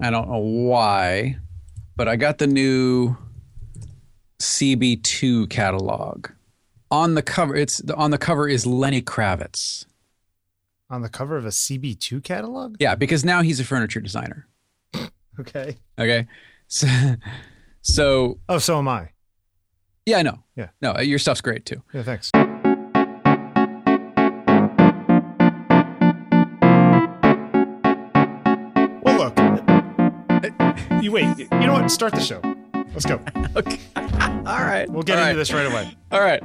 I don't know why, but I got the new CB2 catalog. On the cover, is Lenny Kravitz. On the cover of a CB2 catalog? Yeah, because now he's a furniture designer. Okay. So. Oh, so am I. Yeah, I know. Yeah. No, your stuff's great too. Yeah, thanks. Well, look. You wait. You know what? Start the show. Let's go. Okay. All right. We'll get into this right away. All right.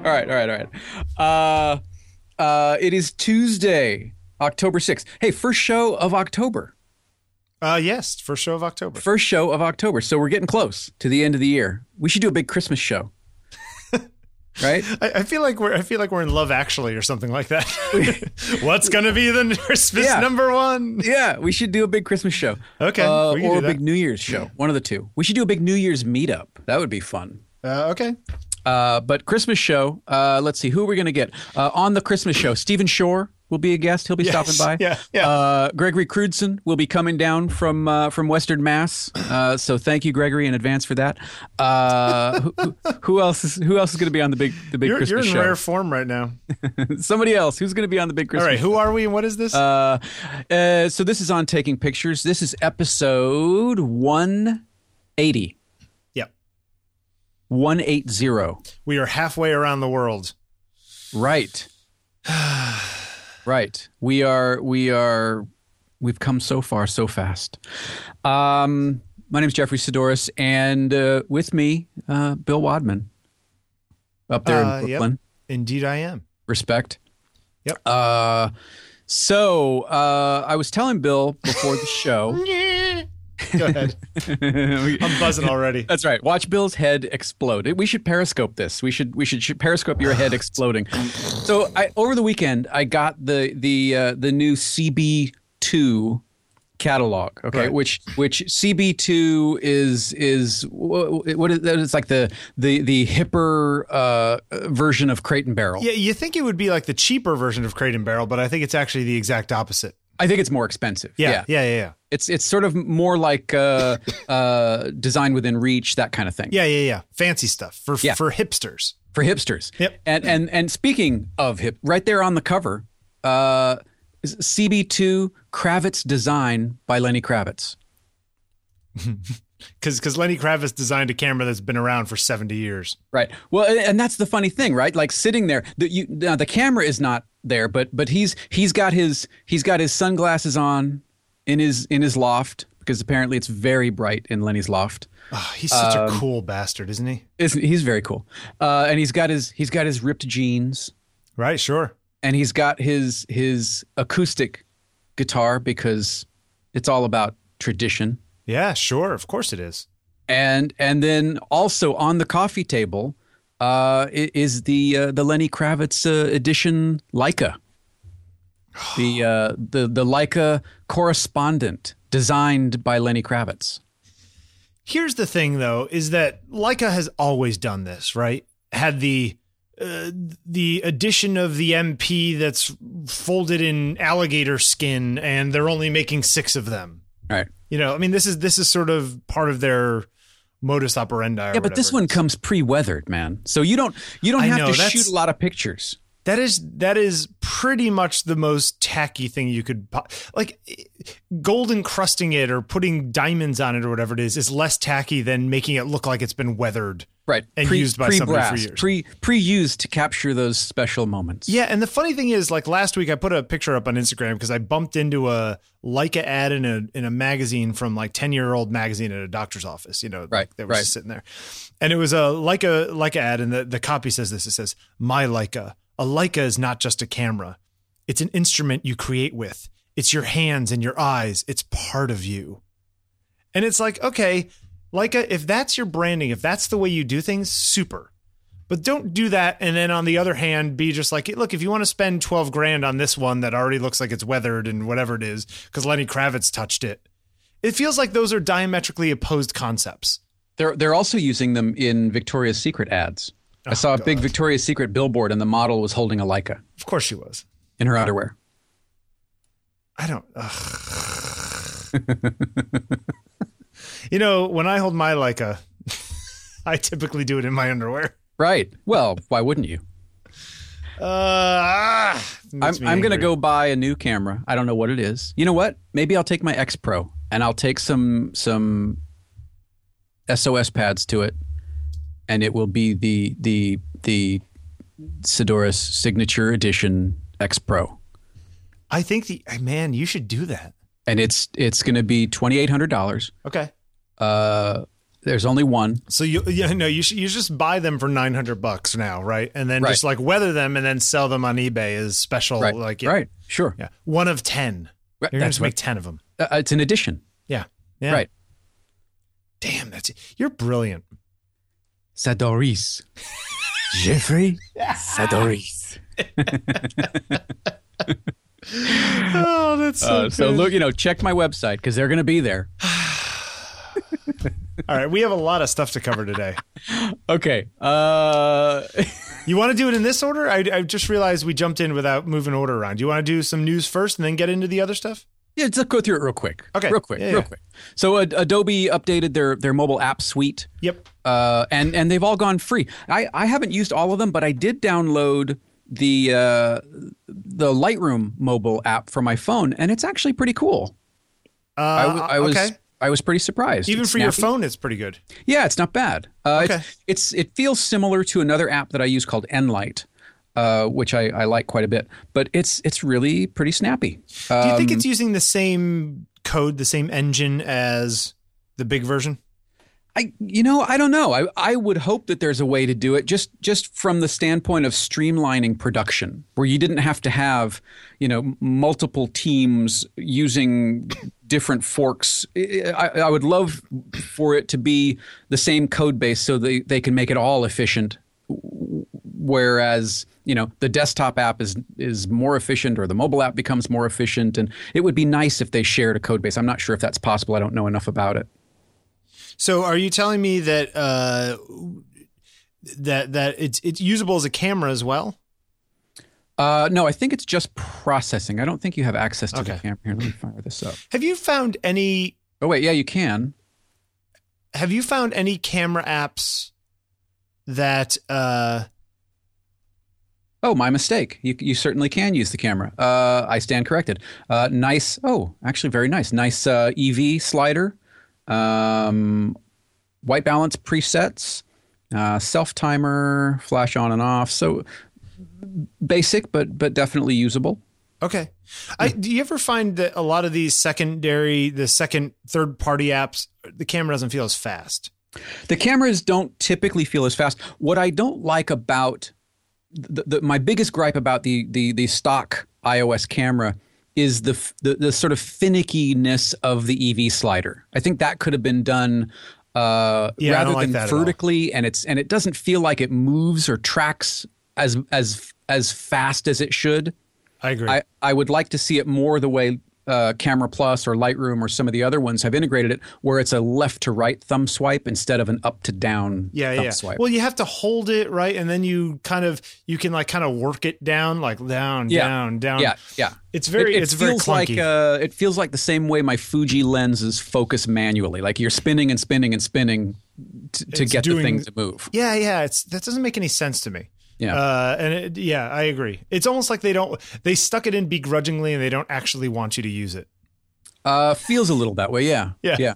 It is Tuesday, October 6th. Hey, first show of October. Yes, first show of October. So we're getting close to the end of the year. We should do a big Christmas show. Right? I feel like we're in Love Actually or something like that. What's going to be the Christmas number one? Yeah, we should do a big Christmas show. Okay. Or a big New Year's show. One of the two. We should do a big New Year's meetup. That would be fun. Okay. But Christmas show, let's see, who are we going to get? On the Christmas show, Stephen Shore will be a guest. He'll be stopping by. Yeah. Gregory Crudson will be coming down from Western Mass. So thank you, Gregory, in advance for that. Who else is going to be on the big Christmas show? You're in rare form right now. Somebody else. Who's going to be on the big Christmas show? All right. Who are we and what is this? So this is on Taking Pictures. This is episode 180. 180. We are halfway around the world. Right. We've come so far, so fast. My name's Jeffrey Sidoris, and with me, Bill Wadman up there in Brooklyn. Yep. Indeed I am. Respect. Yep. So I was telling Bill before the show... Go ahead. I'm buzzing already. That's right. Watch Bill's head explode. We should Periscope this. We should Periscope your head exploding. So over the weekend, I got the new CB2 catalog. Okay, right. Which CB2 is what is that? It's like the hipper version of Crate and Barrel. Yeah, you think it would be like the cheaper version of Crate and Barrel, but I think it's actually the exact opposite. I think it's more expensive. Yeah. It's sort of more like Design Within Reach, that kind of thing. Yeah. Fancy stuff for hipsters. For hipsters. Yep. And speaking of hip, right there on the cover, CB2 Kravitz Design by Lenny Kravitz. Because Lenny Kravitz designed a camera that's been around for 70 years. Right. Well, and that's the funny thing, right? Like sitting there, the camera is not there, but he's got his sunglasses on in his loft, because apparently it's very bright in Lenny's loft. Oh, he's such a cool bastard, isn't he? He's very cool. And he's got his ripped jeans. Right. Sure. And he's got his acoustic guitar, because it's all about tradition. Yeah, sure. Of course it is. And then also on the coffee table is the Lenny Kravitz edition Leica, the Leica Correspondent designed by Lenny Kravitz. Here's the thing, though, is that Leica has always done this, right? Had the addition of the MP that's folded in alligator skin, and they're only making 6 of them. All right. You know, I mean, this is sort of part of their modus operandi. Yeah, but this one comes pre-weathered, man. So you don't have to shoot a lot of pictures. That is pretty much the most tacky thing you could, like, gold encrusting it or putting diamonds on it or whatever it is less tacky than making it look like it's been weathered. Right. And used by somebody for years. Pre-used to capture those special moments. Yeah. And the funny thing is, like, last week I put a picture up on Instagram because I bumped into a Leica ad in a magazine, from like 10-year-old magazine at a doctor's office, you know, right, that was just sitting there. And it was a Leica ad. And the copy says this. It says, "My Leica. A Leica is not just a camera. It's an instrument you create with. It's your hands and your eyes. It's part of you." And it's like, okay, Leica, if that's your branding, if that's the way you do things, super. But don't do that. And then on the other hand, be just like, look, if you want to spend $12,000 on this one that already looks like it's weathered and whatever it is, because Lenny Kravitz touched it. It feels like those are diametrically opposed concepts. They're also using them in Victoria's Secret ads. I saw a big Victoria's Secret billboard, and the model was holding a Leica. Of course she was. In her underwear. I don't. You know, when I hold my Leica, I typically do it in my underwear. Right. Well, why wouldn't you? I'm going to go buy a new camera. I don't know what it is. You know what? Maybe I'll take my X-Pro and I'll take some SOS pads to it, and it will be the Sidoris Signature Edition X-Pro. I think man, you should do that. And it's going to be $2,800. Okay. There's only one. So you just buy them for $900 now, right? And then just like weather them and then sell them on eBay as special. Right. Like, yeah. Right. Sure. Yeah. 1 of 10. Right. You're going to make 10 of them. It's an edition. Yeah. Yeah. Right. Damn, you're brilliant. Sidoris. Jeffrey Sidoris. Oh, that's so look, check my website because they're going to be there. All right, we have a lot of stuff to cover today. Okay. You want to do it in this order? I just realized we jumped in without moving order around. Do you want to do some news first and then get into the other stuff? Yeah, let's go through it real quick. Okay. Real quick. So Adobe updated their mobile app suite. Yep. And they've all gone free. I haven't used all of them, but I did download the Lightroom mobile app for my phone, and it's actually pretty cool. I was pretty surprised. Even for your phone, it's pretty good. Yeah, it's not bad. Okay. It feels similar to another app that I use called NLite, which I like quite a bit. But it's really pretty snappy. Do you think it's using the same code, the same engine as the big version? I don't know. I would hope that there's a way to do it just from the standpoint of streamlining production, where you didn't have to have, multiple teams using different forks. I would love for it to be the same code base so they can make it all efficient, whereas, the desktop app is more efficient or the mobile app becomes more efficient. And it would be nice if they shared a code base. I'm not sure if that's possible. I don't know enough about it. So are you telling me that that it's usable as a camera as well? No, I think it's just processing. I don't think you have access to the camera. Here, let me fire this up. Have you found any... Oh, wait. Yeah, you can. Have you found any camera apps that... Oh, my mistake. You certainly can use the camera. I stand corrected. Nice. Oh, actually very nice. Nice EV slider. White balance presets, self timer, flash on and off. So basic, but definitely usable. Okay. Do you ever find that a lot of these third party apps, the camera doesn't feel as fast? The cameras don't typically feel as fast. What I don't like about my biggest gripe about the stock iOS camera is the sort of finickiness of the EV slider. I think that could have been done rather than vertically, and it doesn't feel like it moves or tracks as fast as it should. I agree. I would like to see it more the way Camera Plus or Lightroom or some of the other ones have integrated it, where it's a left to right thumb swipe instead of an up to down thumb swipe. Well, you have to hold it right, and then you can work it down, like down. Yeah. It's very clunky. It feels like the same way my Fuji lenses focus manually. Like you're spinning and spinning and spinning to get the thing to move. Yeah. That doesn't make any sense to me. Yeah. I agree. It's almost like they stuck it in begrudgingly and they don't actually want you to use it. Feels a little that way. Yeah. Yeah.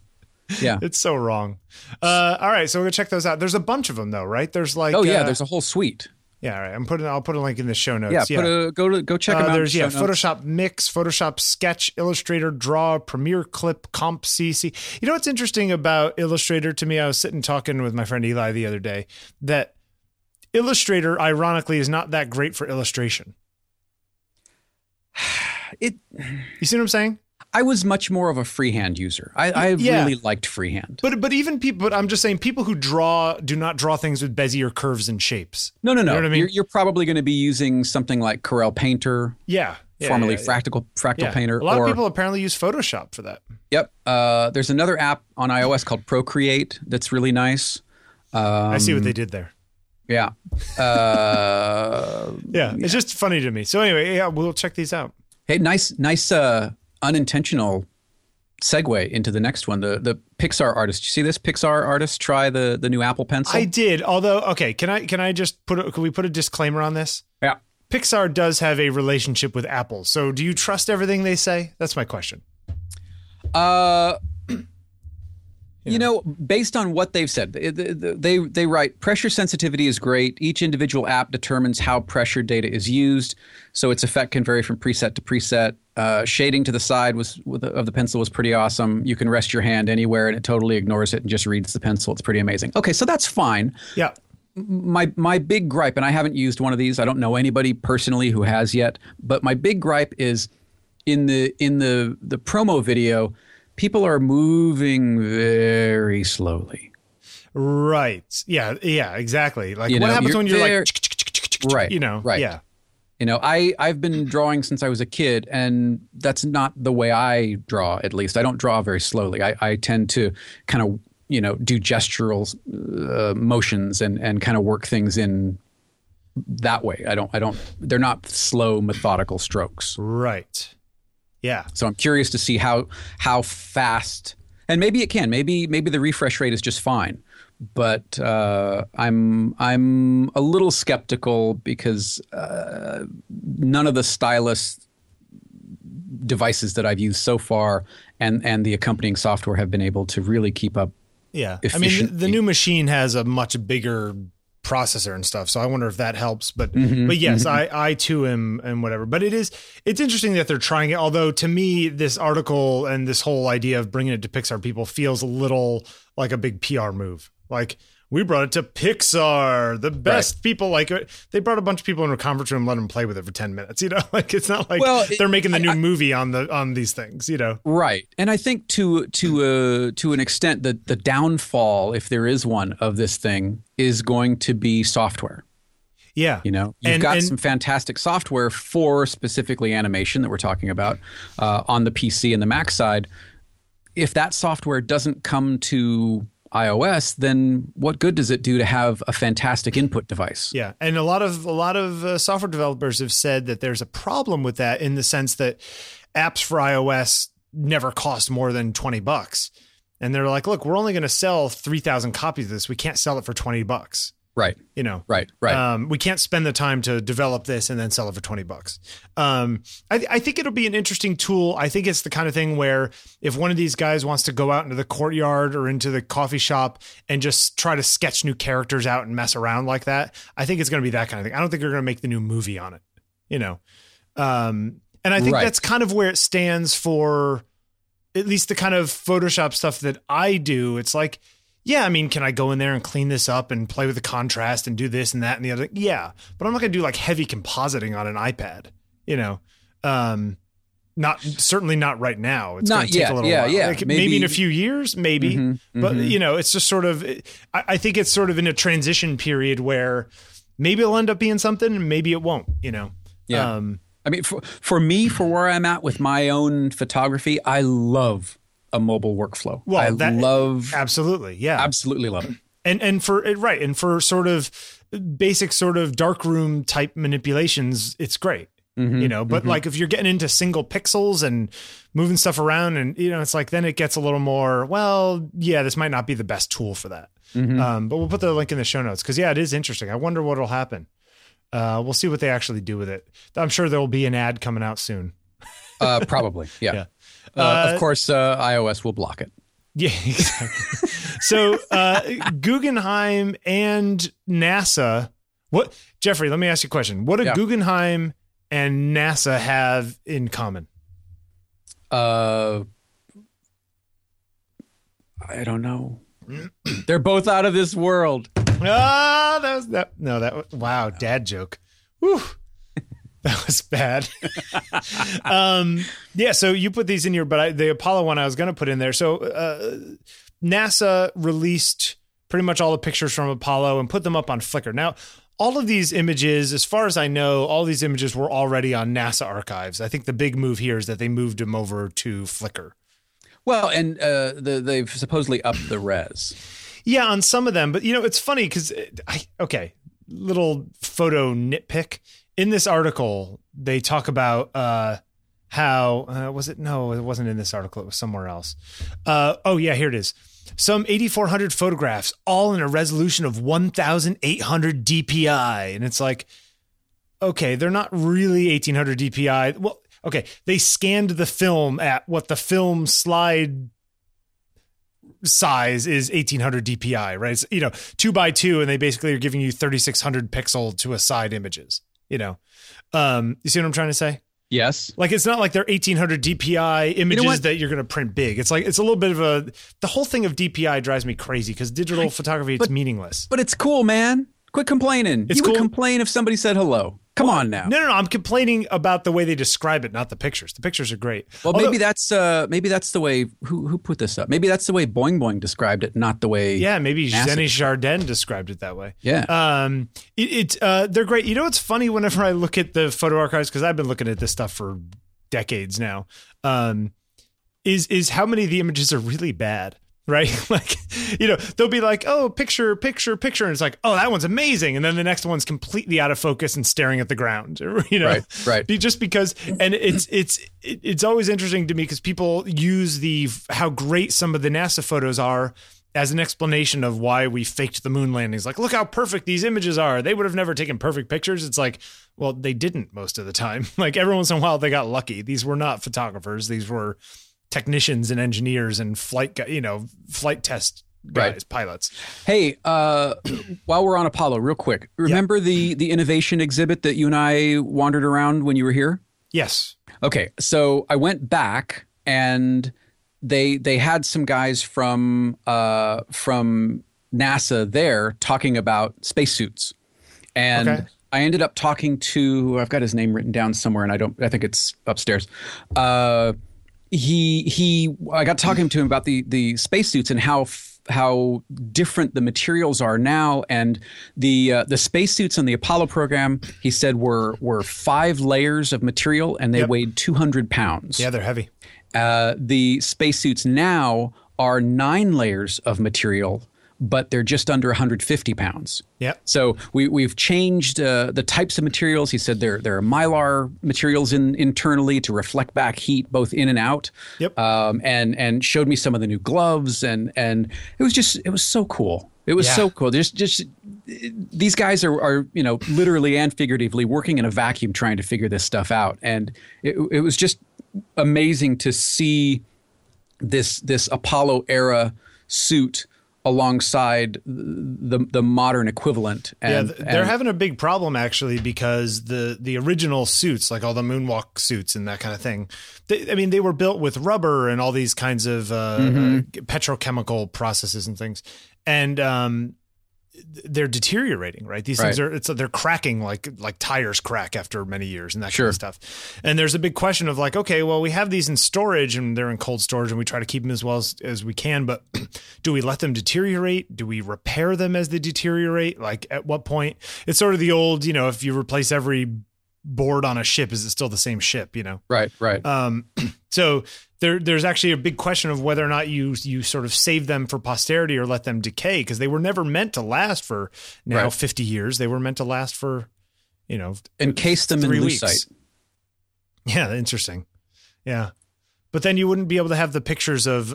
It's so wrong. All right. So we're going to check those out. There's a bunch of them though, right? There's like, there's a whole suite. Yeah. All right. I'll put a link in the show notes. Yeah. Go check them out. There's Photoshop Mix, Photoshop Sketch, Illustrator, Draw, Premiere Clip, Comp CC. You know, what's interesting about Illustrator to me, I was sitting talking with my friend Eli the other day that Illustrator, ironically, is not that great for illustration. You see what I'm saying? I was much more of a freehand user. I really liked freehand. But even people, I'm just saying, people who draw do not draw things with Bezier curves and shapes. No. You know what I mean? You're probably going to be using something like Corel Painter. Yeah. Formerly Fractal Painter. A lot of people apparently use Photoshop for that. Yep. There's another app on iOS called Procreate that's really nice. I see what they did there. Yeah. It's just funny to me. So anyway, we'll check these out. Hey, nice unintentional segue into the next one, the Pixar artist. You see this Pixar artist try the new Apple Pencil? I did. Although, okay, can I just can we put a disclaimer on this? Yeah. Pixar does have a relationship with Apple. So do you trust everything they say? That's my question. You know, based on what they've said, they write, pressure sensitivity is great. Each individual app determines how pressure data is used, so its effect can vary from preset to preset. Shading to the side of the pencil was pretty awesome. You can rest your hand anywhere, and it totally ignores it and just reads the pencil. It's pretty amazing. Okay, so that's fine. Yeah. My big gripe, and I haven't used one of these. I don't know anybody personally who has yet, but my big gripe is in the promo video, people are moving very slowly. Right. Yeah, exactly. Like, what happens when you're like, right, you know, right. Yeah. You know, I've been drawing since I was a kid, and that's not the way I draw, at least. I don't draw very slowly. I tend to kind of, you know, do gestural motions and kind of work things in that way. I don't, they're not slow, methodical strokes. Right. Yeah. So I'm curious to see how fast, and maybe it can. Maybe the refresh rate is just fine. But I'm a little skeptical because none of the stylus devices that I've used so far and the accompanying software have been able to really keep up. Yeah, efficiently. I mean the new machine has a much bigger processor and stuff, so I wonder if that helps. But yes, mm-hmm. I too am and whatever. But it's interesting that they're trying it. Although to me, this article and this whole idea of bringing it to Pixar people feels a little like a big PR move. Like, we brought it to Pixar, the best people. Like, they brought a bunch of people in a conference room, let them play with it for 10 minutes. You know, like, it's not like they're making the new movie on these things, you know? Right. And I think to an extent that the downfall, if there is one, of this thing is going to be software. Yeah. You know, you've got some fantastic software for specifically animation that we're talking about on the PC and the Mac side. If that software doesn't come to iOS, then what good does it do to have a fantastic input device? Yeah. And a lot of software developers have said that there's a problem with that, in the sense that apps for iOS never cost more than $20. And they're like, look, we're only going to sell 3,000 copies of this. We can't sell it for $20. Right. You know, right. We can't spend the time to develop this and then sell it for $20. I think it'll be an interesting tool. I think it's the kind of thing where if one of these guys wants to go out into the courtyard or into the coffee shop and just try to sketch new characters out and mess around like that, I think it's going to be that kind of thing. I don't think they're going to make the new movie on it, you know? And I think that's kind of where it stands for at least the kind of Photoshop stuff that I do. It's like, yeah, I mean, can I go in there and clean this up and play with the contrast and do this and that and the other? Yeah, but I'm not going to do like heavy compositing on an iPad, you know, certainly not right now. It's going to take a little while. Yeah. Like, maybe in a few years, maybe. Mm-hmm, but, you know, it's just sort of, I think it's sort of in a transition period where maybe it'll end up being something and maybe it won't, you know. Yeah. I mean, for me, for where I'm at with my own photography, I love a mobile workflow. Well, absolutely love it. And for it, right, and for sort of basic sort of darkroom type manipulations, it's great. Mm-hmm, you know, but like if you're getting into single pixels and moving stuff around, and you know, it's like then it gets a little more. Well, yeah, this might not be the best tool for that. Mm-hmm. But we'll put the link in the show notes because it is interesting. I wonder what will happen. We'll see what they actually do with it. I'm sure there will be an ad coming out soon. Probably, yeah. Yeah. Of course, iOS will block it. Yeah, exactly. So Guggenheim and NASA. What, Jeffrey, let me ask you a question. What do Guggenheim and NASA have in common? I don't know. They're both out of this world. Ah, wow, dad joke. Whew. That was bad. Yeah, so you put these in here, but the Apollo one I was going to put in there. So NASA released pretty much all the pictures from Apollo and put them up on Flickr. Now, all of these images, as far as I know, all these images were already on NASA archives. I think the big move here is that they moved them over to Flickr. Well, and they've supposedly upped the res. Yeah, on some of them. But, you know, it's funny because, little photo nitpick. In this article, they talk about how, was it? No, it wasn't in this article. It was somewhere else. Oh yeah, here it is. Some 8,400 photographs, all in a resolution of 1,800 DPI. And it's like, okay, they're not really 1,800 DPI. Well, okay. They scanned the film at what the film slide size is 1,800 DPI, right? It's, 2x2. And they basically are giving you 3,600 pixel to a side images, you see what I'm trying to say? Yes. Like, it's not like they're 1,800 DPI images that you're going to print big. It's like, it's a little bit of the whole thing of DPI drives me crazy because digital photography, it's meaningless. But it's cool, man. Quit complaining. It's would complain if somebody said hello. Come on now. No. I'm complaining about the way they describe it, not the pictures. The pictures are great. Well, maybe that's the way, who put this up? Maybe that's the way Boing Boing described it, not the way. Yeah, maybe Jenny Jardin described it that way. Yeah. They're great. You know what's funny? Whenever I look at the photo archives, because I've been looking at this stuff for decades now, is how many of the images are really bad. Right? Like, they'll be like, oh, picture. And it's like, oh, that one's amazing. And then the next one's completely out of focus and staring at the ground, Right. Just because, and it's always interesting to me because people use how great some of the NASA photos are as an explanation of why we faked the moon landings. Like, look how perfect these images are. They would have never taken perfect pictures. It's like, well, they didn't most of the time. Like, every once in a while they got lucky. These were not photographers. These were technicians and engineers and flight test guys, right. Pilots. Hey, while we're on Apollo, real quick, remember the innovation exhibit that you and I wandered around when you were here? Yes. Okay, so I went back and they had some guys from NASA there talking about spacesuits, and I ended up talking to, I've got his name written down somewhere, and I think it's upstairs. I got talking to him about the spacesuits and how different the materials are now, and the spacesuits on the Apollo program, he said, were 5 layers of material, and they weighed 200 pounds. Yeah, they're heavy. The spacesuits now are 9 layers of material, but they're just under 150 pounds. Yeah. So we've changed the types of materials. He said there are mylar materials internally to reflect back heat both in and out. Yep. And showed me some of the new gloves, and it was so cool. It was so cool. Just these guys are literally and figuratively working in a vacuum trying to figure this stuff out, and it was just amazing to see this Apollo era suit alongside the modern equivalent. And, they're having a big problem, actually, because the original suits, like all the moonwalk suits and that kind of thing, they were built with rubber and all these kinds of petrochemical processes and things. And they're deteriorating, right? These things they're cracking like tires crack after many years and that kind of stuff. And there's a big question of like, okay, well, we have these in storage and they're in cold storage and we try to keep them as well as we can, but do we let them deteriorate? Do we repair them as they deteriorate? Like, at what point? It's sort of the old, if you replace every board on a ship, is it still the same ship, Right. So there's actually a big question of whether or not you sort of save them for posterity or let them decay, because they were never meant to last for 50 years. They were meant to last for, encase them in lucite. Yeah. Interesting. Yeah. But then you wouldn't be able to have the pictures of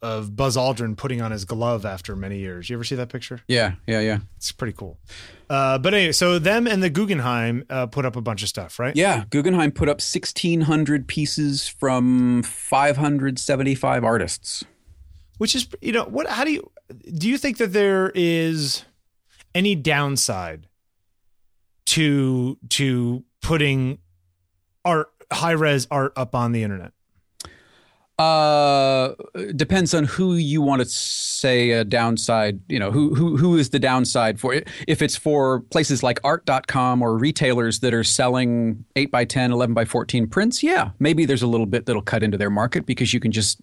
Buzz Aldrin putting on his glove after many years. You ever see that picture? Yeah. It's pretty cool. But anyway, so them and the Guggenheim put up a bunch of stuff, right? Yeah, Guggenheim put up 1,600 pieces from 575 artists. Which is, how do you think that there is any downside to putting art, high-res art up on the internet? Depends on who you want to say a downside, who is the downside for it. If it's for places like art.com or retailers that are selling 8x10, 11x14 prints, maybe there's a little bit that'll cut into their market because you can just,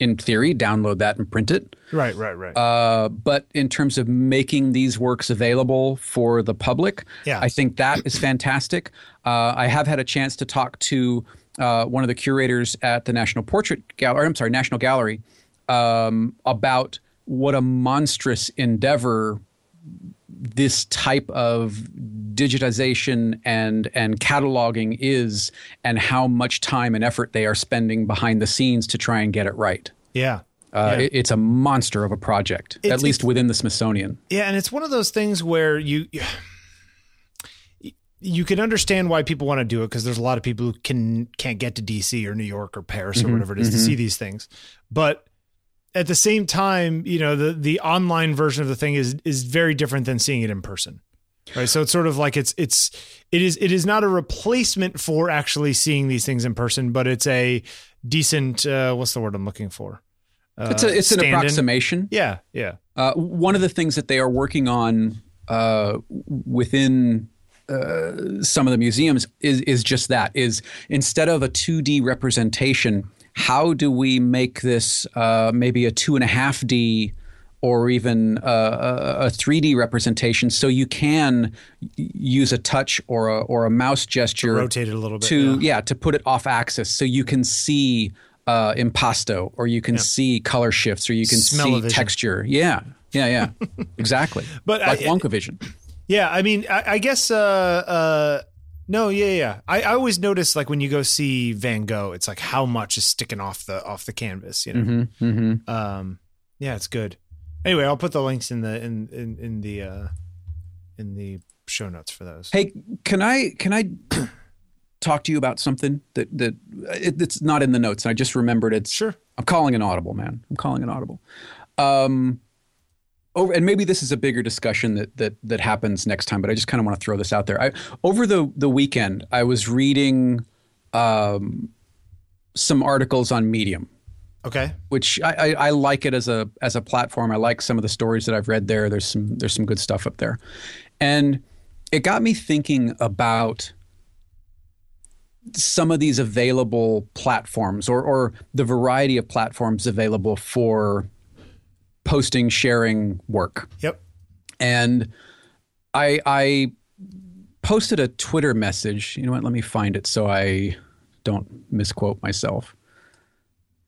in theory, download that and print it. Right. But in terms of making these works available for the public, I think that is fantastic. I have had a chance to talk to one of the curators at the National Gallery, about what a monstrous endeavor this type of digitization and cataloging is and how much time and effort they are spending behind the scenes to try and get it right. Yeah. It's a monster of a project, at least within the Smithsonian. Yeah, and it's one of those things where you can understand why people want to do it, because there's a lot of people who can't get to DC or New York or Paris or whatever it is to see these things. But at the same time, you know, the online version of the thing is very different than seeing it in person. Right. So it's sort of like it is not a replacement for actually seeing these things in person, but it's a decent what's the word I'm looking for? It's an approximation. Yeah. Yeah. One of the things that they are working on within some of the museums is just that, is instead of a 2D representation, how do we make this maybe a 2.5D or even a 3D representation, so you can use a touch or a mouse gesture to rotate it a little bit to put it off axis, so you can see impasto, or you can see color shifts, or you can see texture. Yeah, exactly. But like Wonkavision. Yeah, I mean, I guess. I always notice, like, when you go see Van Gogh, it's like how much is sticking off the canvas, you know. Yeah, it's good. Anyway, I'll put the links in the show notes for those. Hey, can I talk to you about something that it's not in the notes, and I just remembered it. Sure. I'm calling an audible, man. And maybe this is a bigger discussion that happens next time, but I just kind of want to throw this out there. Over the weekend, I was reading some articles on Medium. Okay. Which I like it as a platform. I like some of the stories that I've read there. There's some good stuff up there. And it got me thinking about some of these available platforms or the variety of platforms available for posting, sharing work. Yep. And I posted a Twitter message. You know what? Let me find it so I don't misquote myself.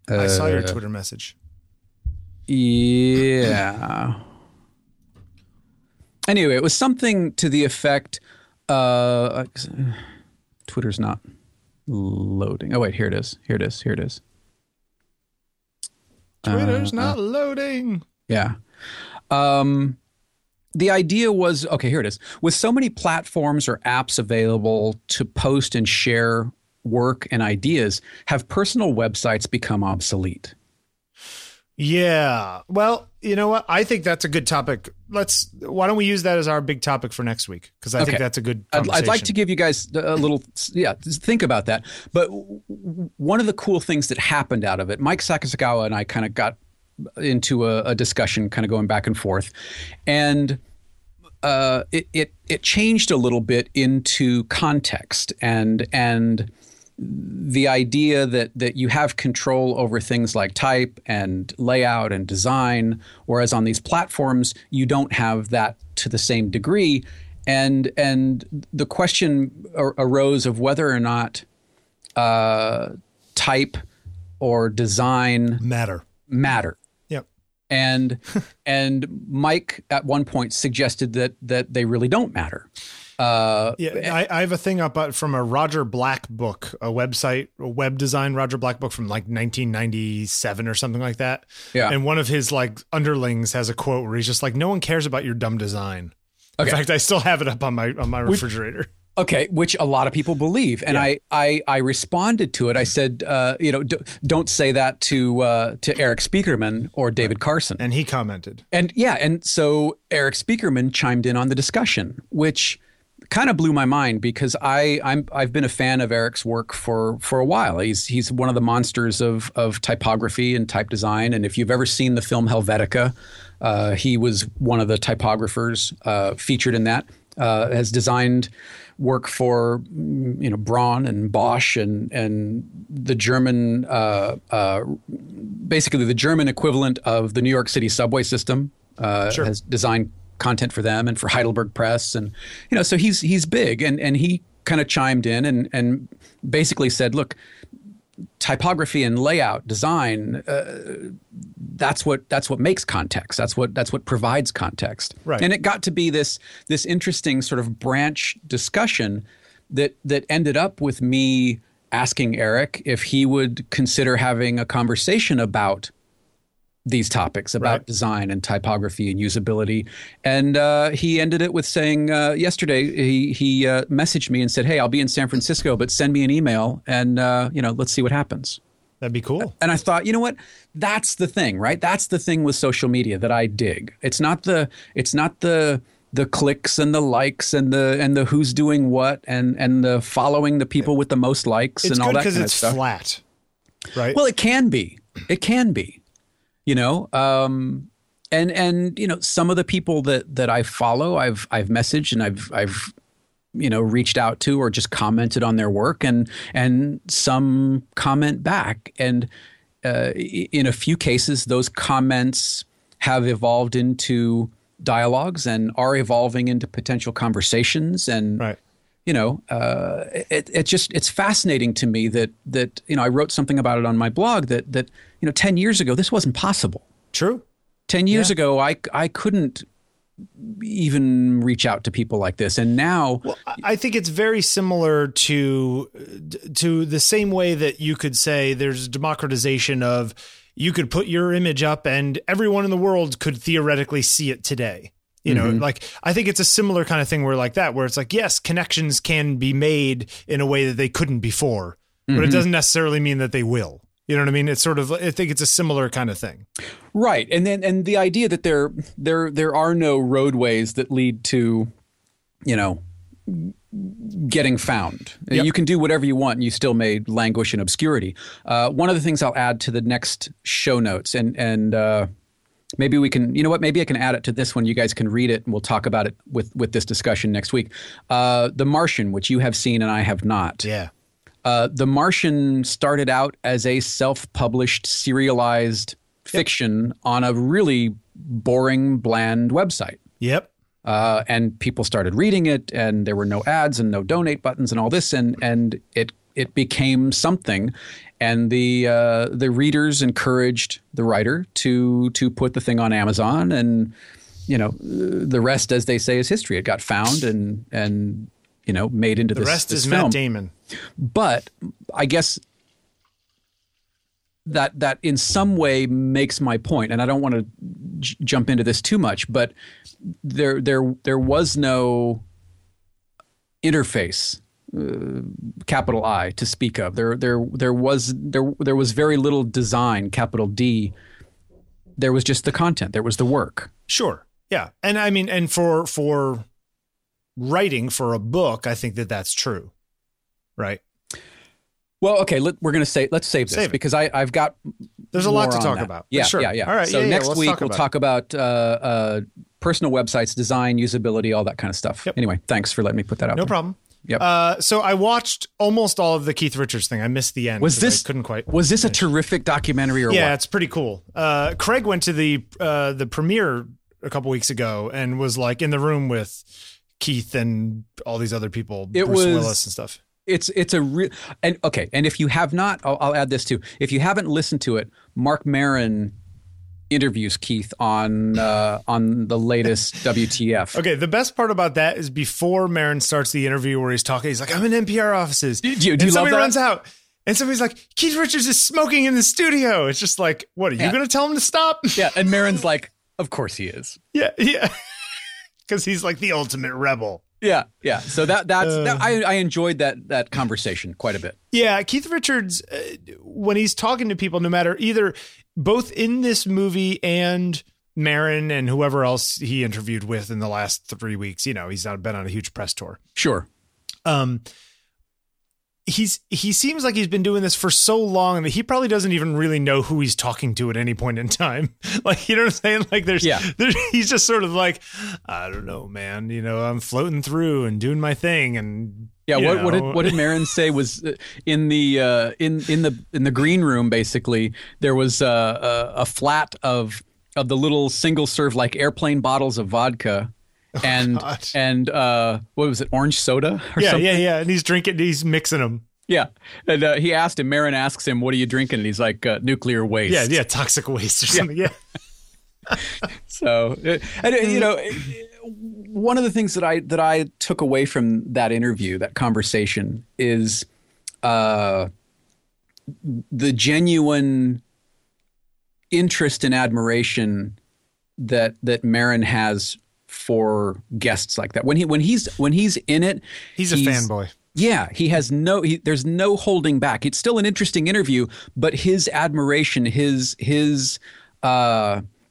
I saw your Twitter message. Yeah. Anyway, it was something to the effect, Twitter's not loading. Oh, wait, here it is. Twitter's not loading. Yeah. The idea was, okay, here it is. With so many platforms or apps available to post and share work and ideas, have personal websites become obsolete? Yeah. Well, you know what? I think that's a good topic. Why don't we use that as our big topic for next week? Because I think that's a good conversation. I'd like to give you guys a little, think about that. But one of the cool things that happened out of it, Mike Sakasagawa and I kind of got into a discussion, kind of going back and forth. And it changed a little bit into context and the idea that you have control over things like type and layout and design, whereas on these platforms you don't have that to the same degree. And the question arose of whether or not type or design matter. And Mike at one point suggested that they really don't matter. I have a thing up from a Roger Black book, a web design Roger Black book from like 1997 or something like that. Yeah. And one of his like underlings has a quote where he's just like, "No one cares about your dumb design." Okay. In fact, I still have it up on my refrigerator. Okay, which a lot of people believe, and I responded to it. I said, don't say that to Erik Spiekermann or David Carson. And he commented, and so Erik Spiekermann chimed in on the discussion, which kind of blew my mind, because I've been a fan of Erik's work for a while. He's one of the monsters of typography and type design, and if you've ever seen the film Helvetica, he was one of the typographers featured in that. Has designed work for, you know, Braun and Bosch and the German, basically the German equivalent of the New York City subway system. Sure. Has designed content for them and for Heidelberg Press, and you know, so he's big, and he kind of chimed in and basically said, look, typography and layout design, that's what makes context. That's what provides context. Right. And it got to be this interesting sort of branch discussion that ended up with me asking Erik if he would consider having a conversation about these topics, about right. design and typography and usability. And he ended it with saying, yesterday he messaged me and said, hey, I'll be in San Francisco, but send me an email and let's see what happens. That'd be cool. And I thought, you know what? That's the thing, right? That's the thing with social media that I dig. It's not the clicks and the likes and the who's doing what and the following the people with the most likes and all that kind of stuff. It's flat, right? Well, it can be, you know, and you know, some of the people that I follow, I've messaged and I've you know, reached out to or just commented on their work and some comment back, and in a few cases, those comments have evolved into dialogues and are evolving into potential conversations, and right. you know, it's fascinating to me that you know, I wrote something about it on my blog that you know, 10 years ago this wasn't possible. True. 10 years ago I couldn't even reach out to people like this, and now I think it's very similar to the same way that you could say there's democratization of. You could put your image up and everyone in the world could theoretically see it today. You know, mm-hmm. like, I think it's a similar kind of thing where it's like, yes, connections can be made in a way that they couldn't before, mm-hmm. but it doesn't necessarily mean that they will. You know what I mean? It's sort of, I think it's a similar kind of thing. Right. And the idea that there are no roadways that lead to, you know, getting found. Yep. You can do whatever you want and you still may languish in obscurity. One of the things I'll add to the next show notes, and maybe we can, you know what, maybe I can add it to this one. You guys can read it and we'll talk about it with this discussion next week. The Martian, which you have seen and I have not. Yeah. The Martian started out as a self-published serialized fiction on a really boring, bland website. Yep. And people started reading it, and there were no ads and no donate buttons and all this, and it became something, and the readers encouraged the writer to put the thing on Amazon, and you know, the rest, as they say, is history. It got found and you know, made into this film. The rest is Matt Damon. But I guess that in some way makes my point, and I don't want to jump into this too much, but there was no interface, capital I, to speak of. There was very little design, capital D. There was just the content. There was the work. Sure. Yeah. And I mean, and for writing for a book, I think that's true. Right. Well, okay, let's save this because I've got there's a lot to talk about. Yeah, sure. Yeah. All right. So next week we'll talk about personal websites, design, usability, all that kind of stuff. Yep. Anyway, thanks for letting me put that out. No problem. Yep. So I watched almost all of the Keith Richards thing. I missed the end. Was this a terrific documentary or what? Yeah, it's pretty cool. Craig went to the premiere a couple weeks ago and was like in the room with Keith and all these other people, Bruce Willis and stuff. It's a real, and okay. And if you have not, I'll add this too. If you haven't listened to it, Marc Maron interviews Keith on the latest WTF. Okay. The best part about that is before Maron starts the interview where he's talking, he's like, I'm in NPR offices. Do you love that? Somebody runs out and somebody's like, Keith Richards is smoking in the studio. It's just like, what are you going to tell him to stop? Yeah. And Maron's like, of course he is. Yeah. Yeah. Cause he's like the ultimate rebel. Yeah, yeah. So I enjoyed that conversation quite a bit. Yeah, Keith Richards, when he's talking to people, no matter either, both in this movie and Maron and whoever else he interviewed with in the last 3 weeks, you know, he's been on a huge press tour. Sure. He seems like he's been doing this for so long that he probably doesn't even really know who he's talking to at any point in time. Like, you know what I'm saying? Like he's just sort of like, I don't know, man, you know, I'm floating through and doing my thing. And yeah. What did Maron say was in the green room? Basically, there was a flat of the little single serve, like airplane bottles of vodka. And what was it? Orange soda or something? Yeah. And he's drinking, he's mixing them. Yeah. And he asked him, Maron asks him, what are you drinking? And he's like, nuclear waste. Yeah, toxic waste or something. Yeah. So, and, you know, one of the things that I took away from that interview, that conversation, is the genuine interest and admiration that Maron has for guests like that. When he's in it, he's a fanboy. Yeah, he has there's no holding back. It's still an interesting interview, but his admiration, the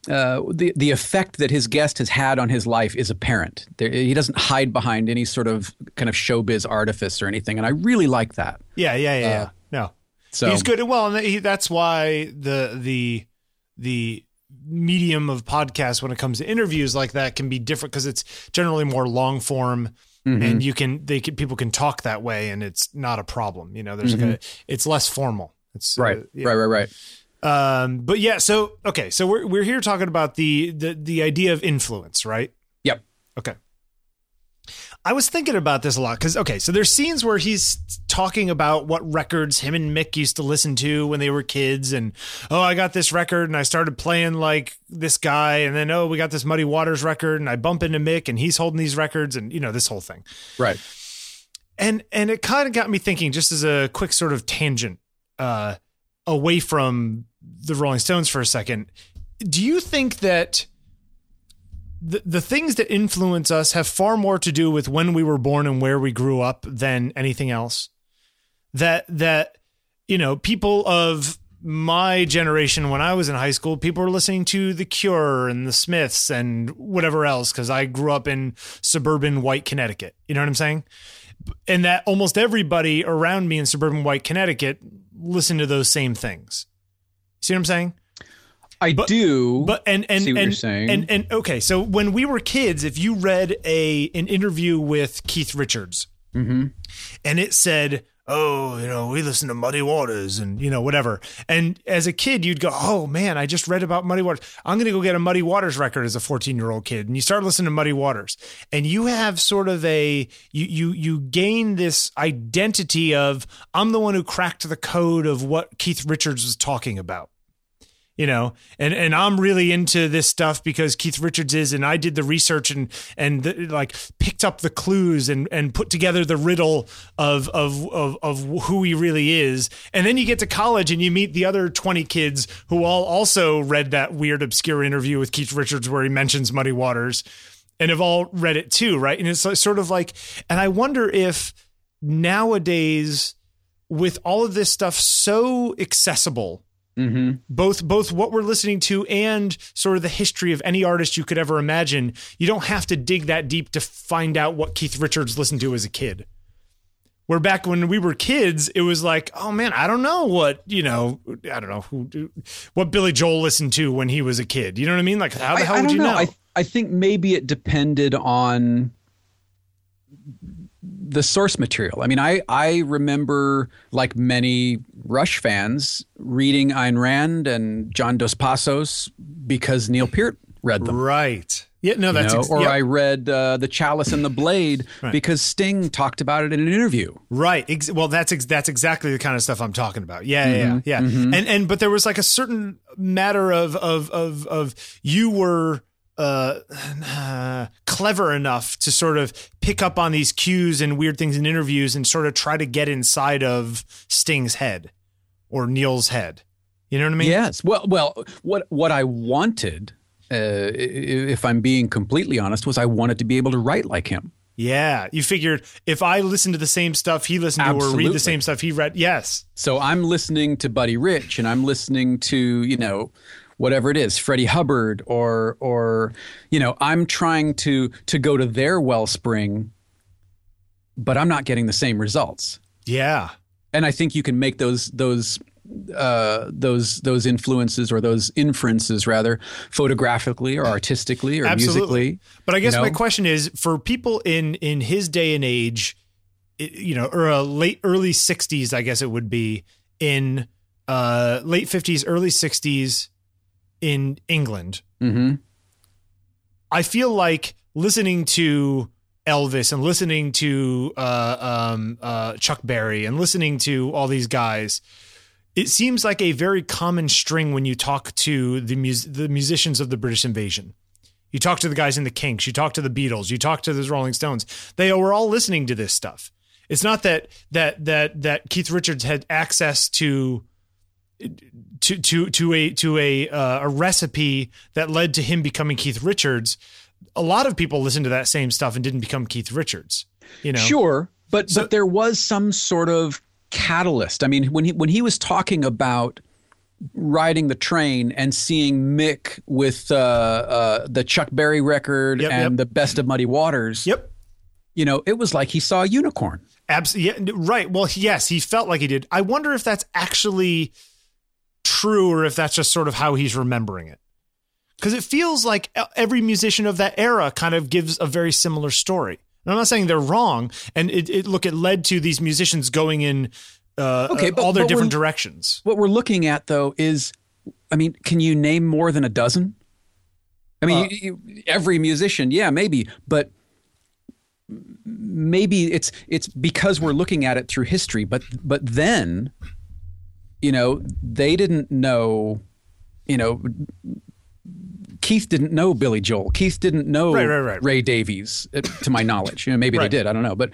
effect that his guest has had on his life is apparent. He doesn't hide behind any sort of kind of showbiz artifice or anything, and I really like that. Yeah. No, so he's good. Well, and that's why the medium of podcasts when it comes to interviews like that can be different, because it's generally more long form. Mm-hmm. And people can talk that way, and it's not a problem. You know, there's mm-hmm. It's less formal. It's right. But yeah, so okay, so we're here talking about the idea of influence, right? Yep. Okay. I was thinking about this a lot because so there's scenes where he's talking about what records him and Mick used to listen to when they were kids, and I got this record and I started playing like this guy, and then we got this Muddy Waters record and I bump into Mick and he's holding these records, and you know, this whole thing. Right. And it kind of got me thinking, just as a quick sort of tangent away from the Rolling Stones for a second. Do you think that the things that influence us have far more to do with when we were born and where we grew up than anything else? That, you know, people of my generation, when I was in high school, people were listening to The Cure and The Smiths and whatever else, because I grew up in suburban white Connecticut. You know what I'm saying? And that almost everybody around me in suburban white Connecticut listened to those same things. See what I'm saying? I do see what you're saying. Okay, so when we were kids, if you read an interview with Keith Richards, mm-hmm. and it said, you know, we listen to Muddy Waters and, you know, whatever. And as a kid, you'd go, oh man, I just read about Muddy Waters. I'm going to go get a Muddy Waters record as a 14-year-old kid. And you start listening to Muddy Waters, and you have sort of you gain this identity of, I'm the one who cracked the code of what Keith Richards was talking about. You know, and I'm really into this stuff because Keith Richards is, and I did the research and picked up the clues and put together the riddle of who he really is. And then you get to college and you meet the other 20 kids who all also read that weird, obscure interview with Keith Richards where he mentions Muddy Waters, and have all read it too. Right. And it's sort of like, and I wonder if nowadays, with all of this stuff so accessible, mm-hmm. both what we're listening to and sort of the history of any artist you could ever imagine, you don't have to dig that deep to find out what Keith Richards listened to as a kid. Where back when we were kids, it was like, oh man, I don't know what Billy Joel listened to when he was a kid. You know what I mean? Like, how the hell would you know? I think maybe it depended on the source material. I mean, I remember, like many Rush fans, reading Ayn Rand and John Dos Passos because Neil Peart read them. Right. Yeah, no, that's... I read The Chalice and the Blade because Sting talked about it in an interview. Right. Well, that's exactly the kind of stuff I'm talking about. Yeah, mm-hmm. yeah. Mm-hmm. And but there was like a certain matter of you were... clever enough to sort of pick up on these cues and weird things in interviews and sort of try to get inside of Sting's head or Neil's head. You know what I mean? Yes. Well, what I wanted, if I'm being completely honest, was I wanted to be able to write like him. Yeah. You figured if I listen to the same stuff he listened to, Absolutely. Or read the same stuff he read. Yes. So I'm listening to Buddy Rich and I'm listening to, you know, whatever it is, Freddie Hubbard, or you know, I'm trying to go to their wellspring, but I'm not getting the same results. Yeah. And I think you can make those influences, or those inferences rather, photographically or artistically or musically. But I guess my question is, for people in his day and age, you know, or early 60s, I guess it would be, in late 50s, early 60s, in England, mm-hmm. I feel like listening to Elvis and listening to Chuck Berry and listening to all these guys. It seems like a very common string when you talk to the musicians of the British Invasion. You talk to the guys in the Kinks, you talk to the Beatles, you talk to the Rolling Stones. They were all listening to this stuff. It's not that Keith Richards had access to a recipe that led to him becoming Keith Richards. A lot of people listened to that same stuff and didn't become Keith Richards, you know? Sure. But there was some sort of catalyst. I mean, when he was talking about riding the train and seeing Mick with the Chuck Berry record and the Best of Muddy Waters, you know, it was like he saw a unicorn. Absolutely. Yeah, right. Well, yes, he felt like he did. I wonder if that's actually true or if that's just sort of how he's remembering it. Because it feels like every musician of that era kind of gives a very similar story. And I'm not saying they're wrong. And it led to these musicians going in different directions. What we're looking at, though, is, I mean, can you name more than a dozen? I mean, every musician. Yeah, maybe. But maybe it's because we're looking at it through history. But then, you know, they didn't know, you know, Keith didn't know Billy Joel. Keith didn't know Ray Davies, to my knowledge. You know, maybe they did. I don't know. But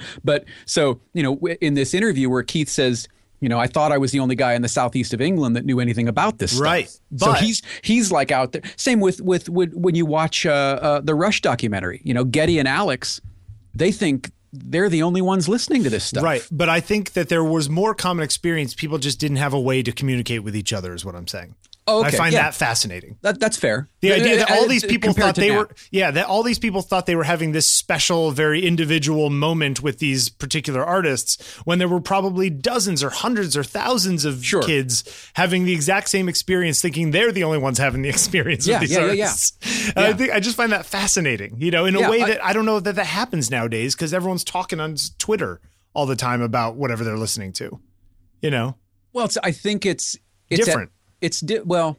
so, you know, in this interview where Keith says, you know, I thought I was the only guy in the southeast of England that knew anything about this stuff. Right. But so he's like out there. Same with when you watch the Rush documentary. You know, Getty and Alex, they think they're the only ones listening to this stuff. Right. But I think that there was more common experience. People just didn't have a way to communicate with each other is what I'm saying. Oh, okay. I find that fascinating. That's fair. The idea that all these people thought they were, that all these people thought they were having this special, very individual moment with these particular artists when there were probably dozens or hundreds or thousands of kids having the exact same experience, thinking they're the only ones having the experience with these artists. Yeah. I just find that fascinating, you know, in a way that I don't know that happens nowadays because everyone's talking on Twitter all the time about whatever they're listening to, you know? Well, I think it's different. It's at once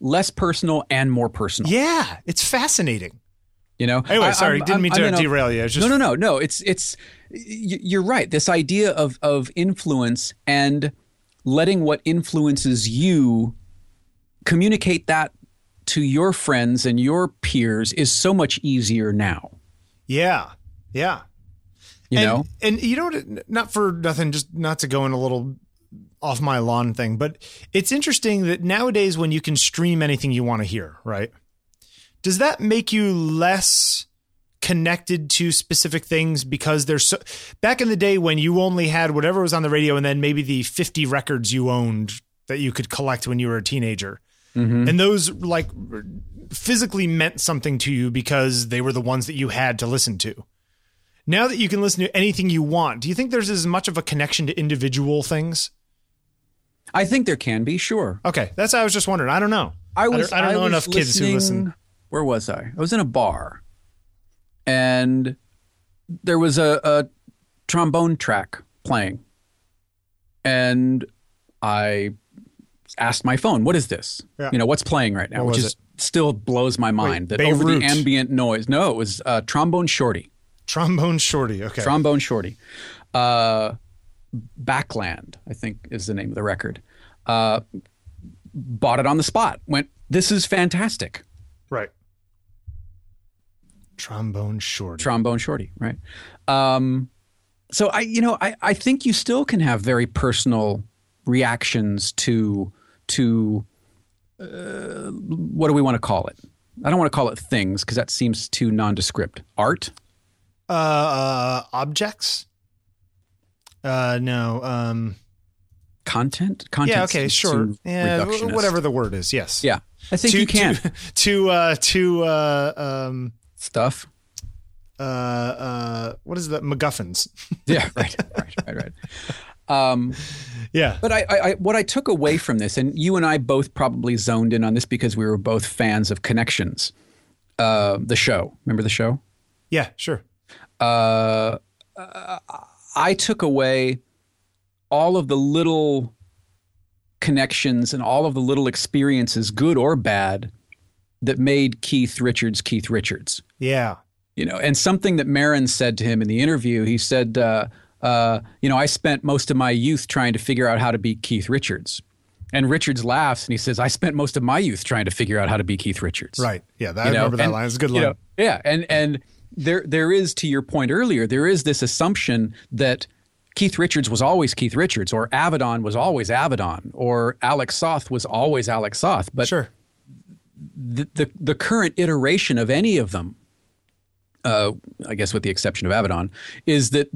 less personal and more personal. Yeah, it's fascinating. You know. Anyway, I didn't mean to derail you. No. It's you're right. This idea of influence and letting what influences you communicate that to your friends and your peers is so much easier now. Yeah. You know, you know, not for nothing, just not to go in a little off my lawn thing, but it's interesting that nowadays when you can stream anything you want to hear, right? Does that make you less connected to specific things because there's so back in the day when you only had whatever was on the radio and then maybe the 50 records you owned that you could collect when you were a teenager. Mm-hmm. And those like physically meant something to you because they were the ones that you had to listen to. Now that you can listen to anything you want, do you think there's as much of a connection to individual things? I think there can be, sure. Okay, that's what I was just wondering. I don't know. I don't know enough kids who listen. Where was I? I was in a bar, and there was a trombone track playing, and I asked my phone, "What is this? Yeah. You know, what's playing right now?" Which is still blows my mind. Wait, that Beirut. Over the ambient noise. No, it was Trombone Shorty. Trombone Shorty. Okay. Trombone Shorty. Backland, I think, is the name of the record. Bought it on the spot. Went, this is fantastic. Right. Trombone Shorty. Right. So I think you still can have very personal reactions to what do we want to call it? I don't want to call it things because that seems too nondescript. Art. Objects. No. Content? Content. Yeah, okay, sure. Yeah, whatever the word is, yes. Yeah, I think you can. Stuff. What is that? MacGuffins. Yeah, right. Yeah. But I what I took away from this, and you and I both probably zoned in on this because we were both fans of Connections, the show. Remember the show? Yeah, sure. I took away all of the little connections and all of the little experiences, good or bad, that made Keith Richards, Keith Richards. Yeah. And something that Maron said to him in the interview, he said, I spent most of my youth trying to figure out how to beat Keith Richards. And Richards laughs and he says, I spent most of my youth trying to figure out how to beat Keith Richards. Right. Yeah. I remember that line. It's a good line. And there is, to your point earlier, there is this assumption that Keith Richards was always Keith Richards, or Avedon was always Avedon, or Alec Soth was always Alec Soth. But sure. The current iteration of any of them, I guess with the exception of Avedon, is that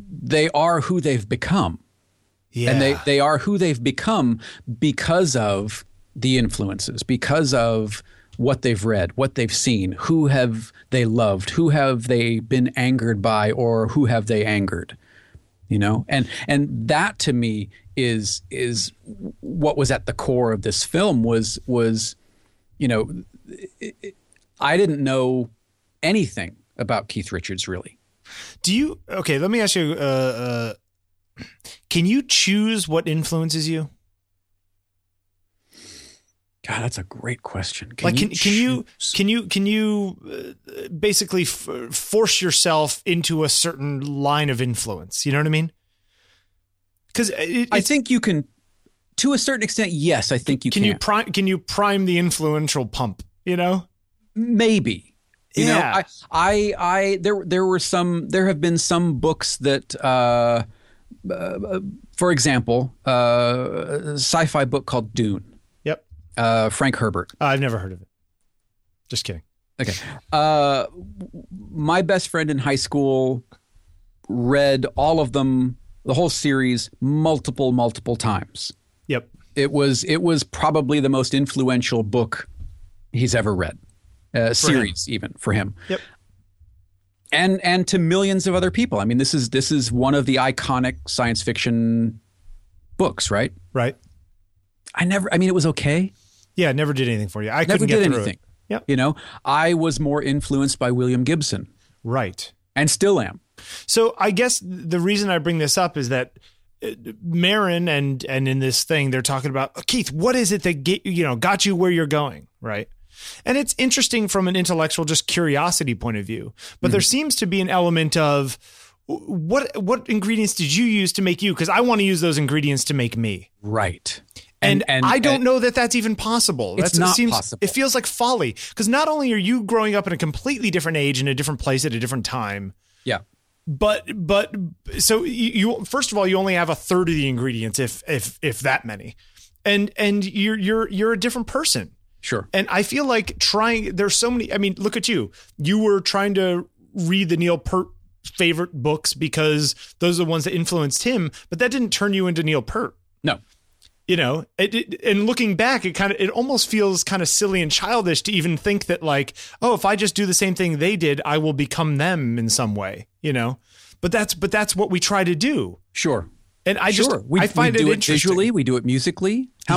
they are who they've become. Yeah. And they are who they've become because of the influences, because of what they've read, what they've seen, who have they loved, who have they been angered by, or who have they angered. And that to me is what was at the core of this film was I didn't know anything about Keith Richards really. Let me ask you, can you choose what influences you? God, that's a great question. Can you basically force yourself into a certain line of influence? You know what I mean? Because I think you can, to a certain extent. Yes, I think you can. Can you prime the influential pump? Maybe. There have been some books that. For example, a sci-fi book called Dune. Yep. Frank Herbert. I've never heard of it. Just kidding. Okay. My best friend in high school read all of them, the whole series, multiple times. Yep. It was probably the most influential book he's ever read. Series even for him. Yep. And to millions of other people. I mean, this is one of the iconic science fiction books, right? Right. It was okay. Yeah, it never did anything for you. I couldn't get through it. Yep. I was more influenced by William Gibson. Right. And still am. So I guess the reason I bring this up is that Maron and in this thing, they're talking about, oh, Keith, what is it that got you where you're going, right? And it's interesting from an intellectual, just curiosity point of view. But there seems to be an element of what ingredients did you use to make you? Because I want to use those ingredients to make me. Right. And I don't know that that's even possible. It seems possible. It feels like folly. Because not only are you growing up in a completely different age, in a different place, at a different time. Yeah. But so you first of all, you only have a third of the ingredients, if that many. And you're a different person. Sure. And I feel like there's so many, look at you. You were trying to read the Neil Peart favorite books because those are the ones that influenced him, but that didn't turn you into Neil Peart. No. And looking back, it almost feels kind of silly and childish to even think that if I just do the same thing they did, I will become them in some way, but that's what we try to do. Sure. And I find it interesting. Visually, we do it musically. How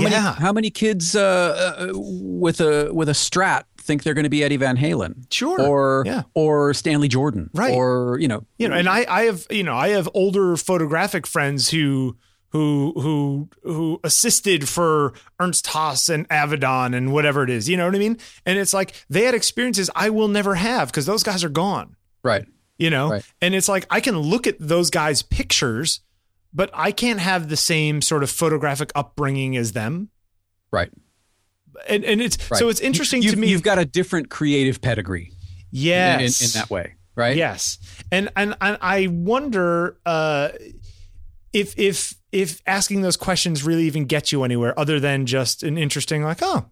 many kids with a Strat think they're going to be Eddie Van Halen? Sure. Or Stanley Jordan. Right. And I have older photographic friends who assisted for Ernst Haas and Avedon and whatever it is. You know what I mean? And it's like they had experiences I will never have because those guys are gone. Right. And it's like I can look at those guys' pictures, but I can't have the same sort of photographic upbringing as them. Right. And it's right. So it's interesting to me. You've got a different creative pedigree. Yes. In that way. Right. Yes. And I wonder if asking those questions really even gets you anywhere other than just an interesting,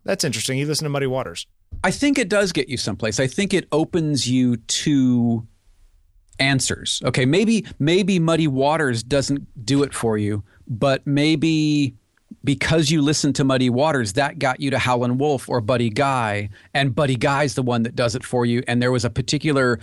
that's interesting. You listen to Muddy Waters. I think it does get you someplace. I think it opens you to answers. Okay, maybe Muddy Waters doesn't do it for you, but maybe because you listened to Muddy Waters, that got you to Howlin' Wolf or Buddy Guy, and Buddy Guy's the one that does it for you. And there was a particular,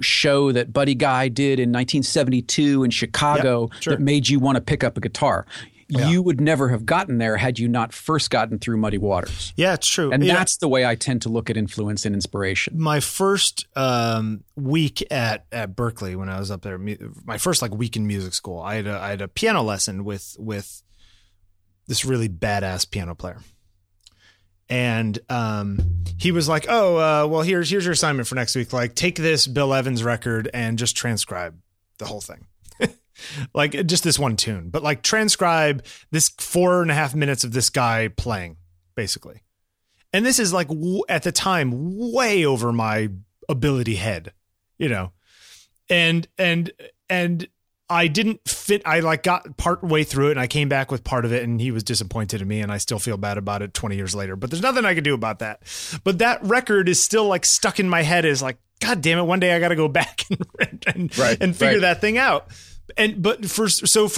show that Buddy Guy did in 1972 in Chicago that made you want to pick up a guitar. Yeah. You would never have gotten there had you not first gotten through Muddy Waters. Yeah, it's true. And that's the way I tend to look at influence and inspiration. My first week at Berkeley, when I was up there, my first week in music school, I had a piano lesson with this really badass piano player. And he was like, well, here's your assignment for next week. Like, take this Bill Evans record and just transcribe the whole thing. Like, just this one tune. But, like, transcribe this 4.5 minutes of this guy playing, basically. And this is, like, at the time, way over my ability head, you know. And I didn't fit. I like got part way through it and I came back with part of it and he was disappointed in me and I still feel bad about it 20 years later, but there's nothing I could do about that. But that record is still like stuck in my head as like, God damn it. One day I got to go back and figure that thing out. And, but for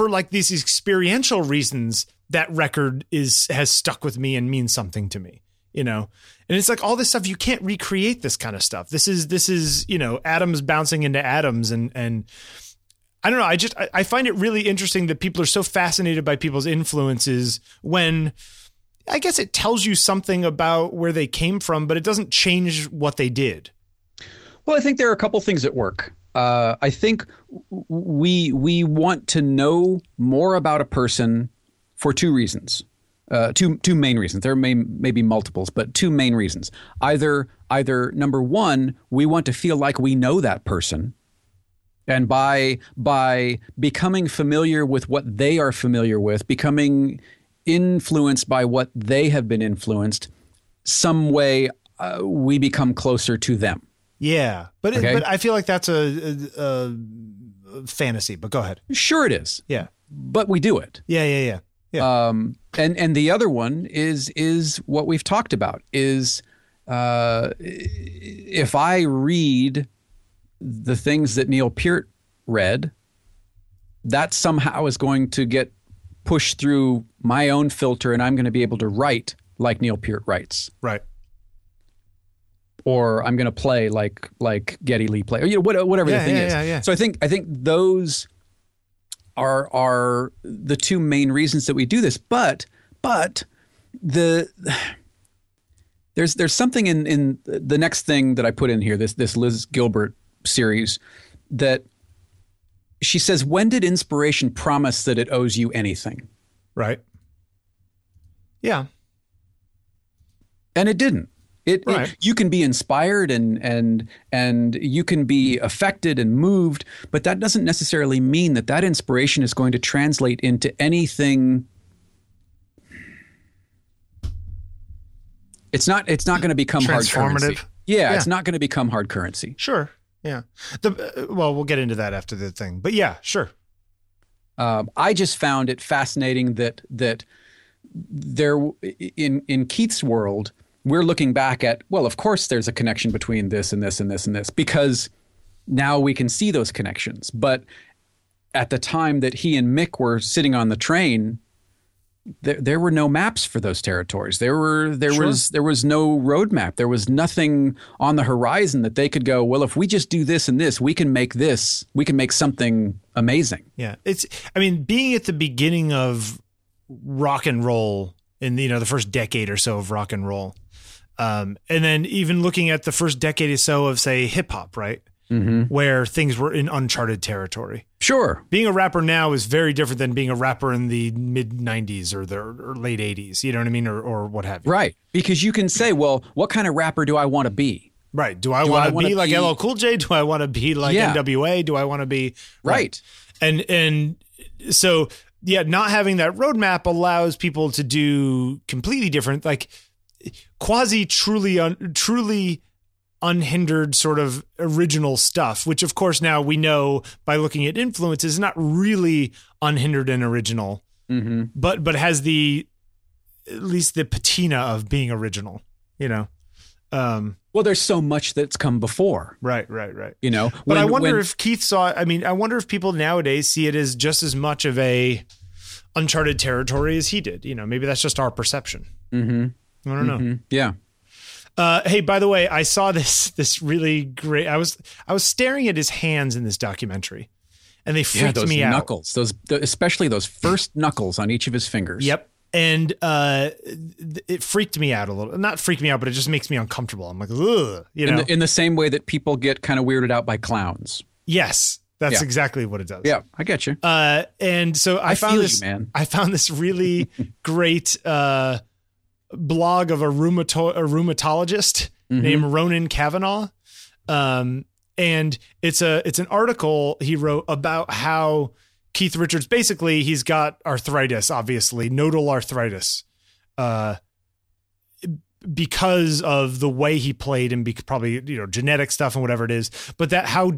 like these experiential reasons, that record has stuck with me and means something to me, you know? And it's like all this stuff, you can't recreate this kind of stuff. This is, you know, atoms bouncing into atoms and I don't know. I find it really interesting that people are so fascinated by people's influences when I guess it tells you something about where they came from, but it doesn't change what they did. Well, I think there are a couple things at work. I think we want to know more about a person for two reasons, two main reasons. There may be multiples, but two main reasons. Either number one, we want to feel like we know that person. And by becoming familiar with what they are familiar with, becoming influenced by what they have been influenced, some way we become closer to them. Yeah, but I feel like that's a fantasy. But go ahead. Sure, it is. Yeah, but we do it. Yeah. And the other one is what we've talked about is if I read the things that Neil Peart read, that somehow is going to get pushed through my own filter and I'm going to be able to write like Neil Peart writes. Right. Or I'm going to play like Geddy Lee play, or, you know, whatever the thing is. Yeah. So I think those are the two main reasons that we do this, but there's something in the next thing that I put in here, this Liz Gilbert series, that she says, when did inspiration promise that it owes you anything? Right. Yeah. And it didn't. It you can be inspired and you can be affected and moved, but that doesn't necessarily mean that inspiration is going to translate into anything. It's not going to become hard currency. Yeah, it's not going to become hard currency. Sure. Yeah. Well, we'll get into that after the thing, but yeah, sure. I just found it fascinating that there in Keith's world, we're looking back at, well, of course there's a connection between this and this and this and this, because now we can see those connections. But at the time that he and Mick were sitting on the train, there were no maps for those territories. There was no roadmap. There was nothing on the horizon that they could go, well, if we just do this and this, we can make something amazing. Yeah. Being at the beginning of rock and roll in, you know, the first decade or so of rock and roll. And then even looking at the first decade or so of, say, hip hop, right? Mm-hmm. Where things were in uncharted territory. Sure. Being a rapper now is very different than being a rapper in the mid 90s or the late 80s, you know what I mean? Or what have you. Right. Because you can say, well, what kind of rapper do I want to be? Right. Do I want to be like LL Cool J? Do I want to be like NWA? Do I want to be right? And so, yeah, not having that roadmap allows people to do completely different, like quasi truly unhindered sort of original stuff, which of course now we know by looking at influences is not really unhindered and original, mm-hmm. but has at least the patina of being original, you know? Well, there's so much that's come before. Right. You know, but I wonder if Keith saw it. I mean, I wonder if people nowadays see it as just as much of a uncharted territory as he did, you know, maybe that's just our perception. Mm-hmm. I don't know. Yeah. Hey, by the way, I saw this really great. I was staring at his hands in this documentary, and they freaked me out. Especially those first knuckles on each of his fingers. Yep, and it freaked me out a little. Not freaked me out, but it just makes me uncomfortable. I'm like, ugh, you know. In the same way that people get kind of weirded out by clowns. Yes, that's exactly what it does. Yeah, I get you. And so I found this really great. blog of a rheumatologist mm-hmm. named Ronan Cavanaugh. And it's an article he wrote about how Keith Richards, basically he's got arthritis, obviously nodal arthritis, because of the way he played and probably, genetic stuff and whatever it is, but that how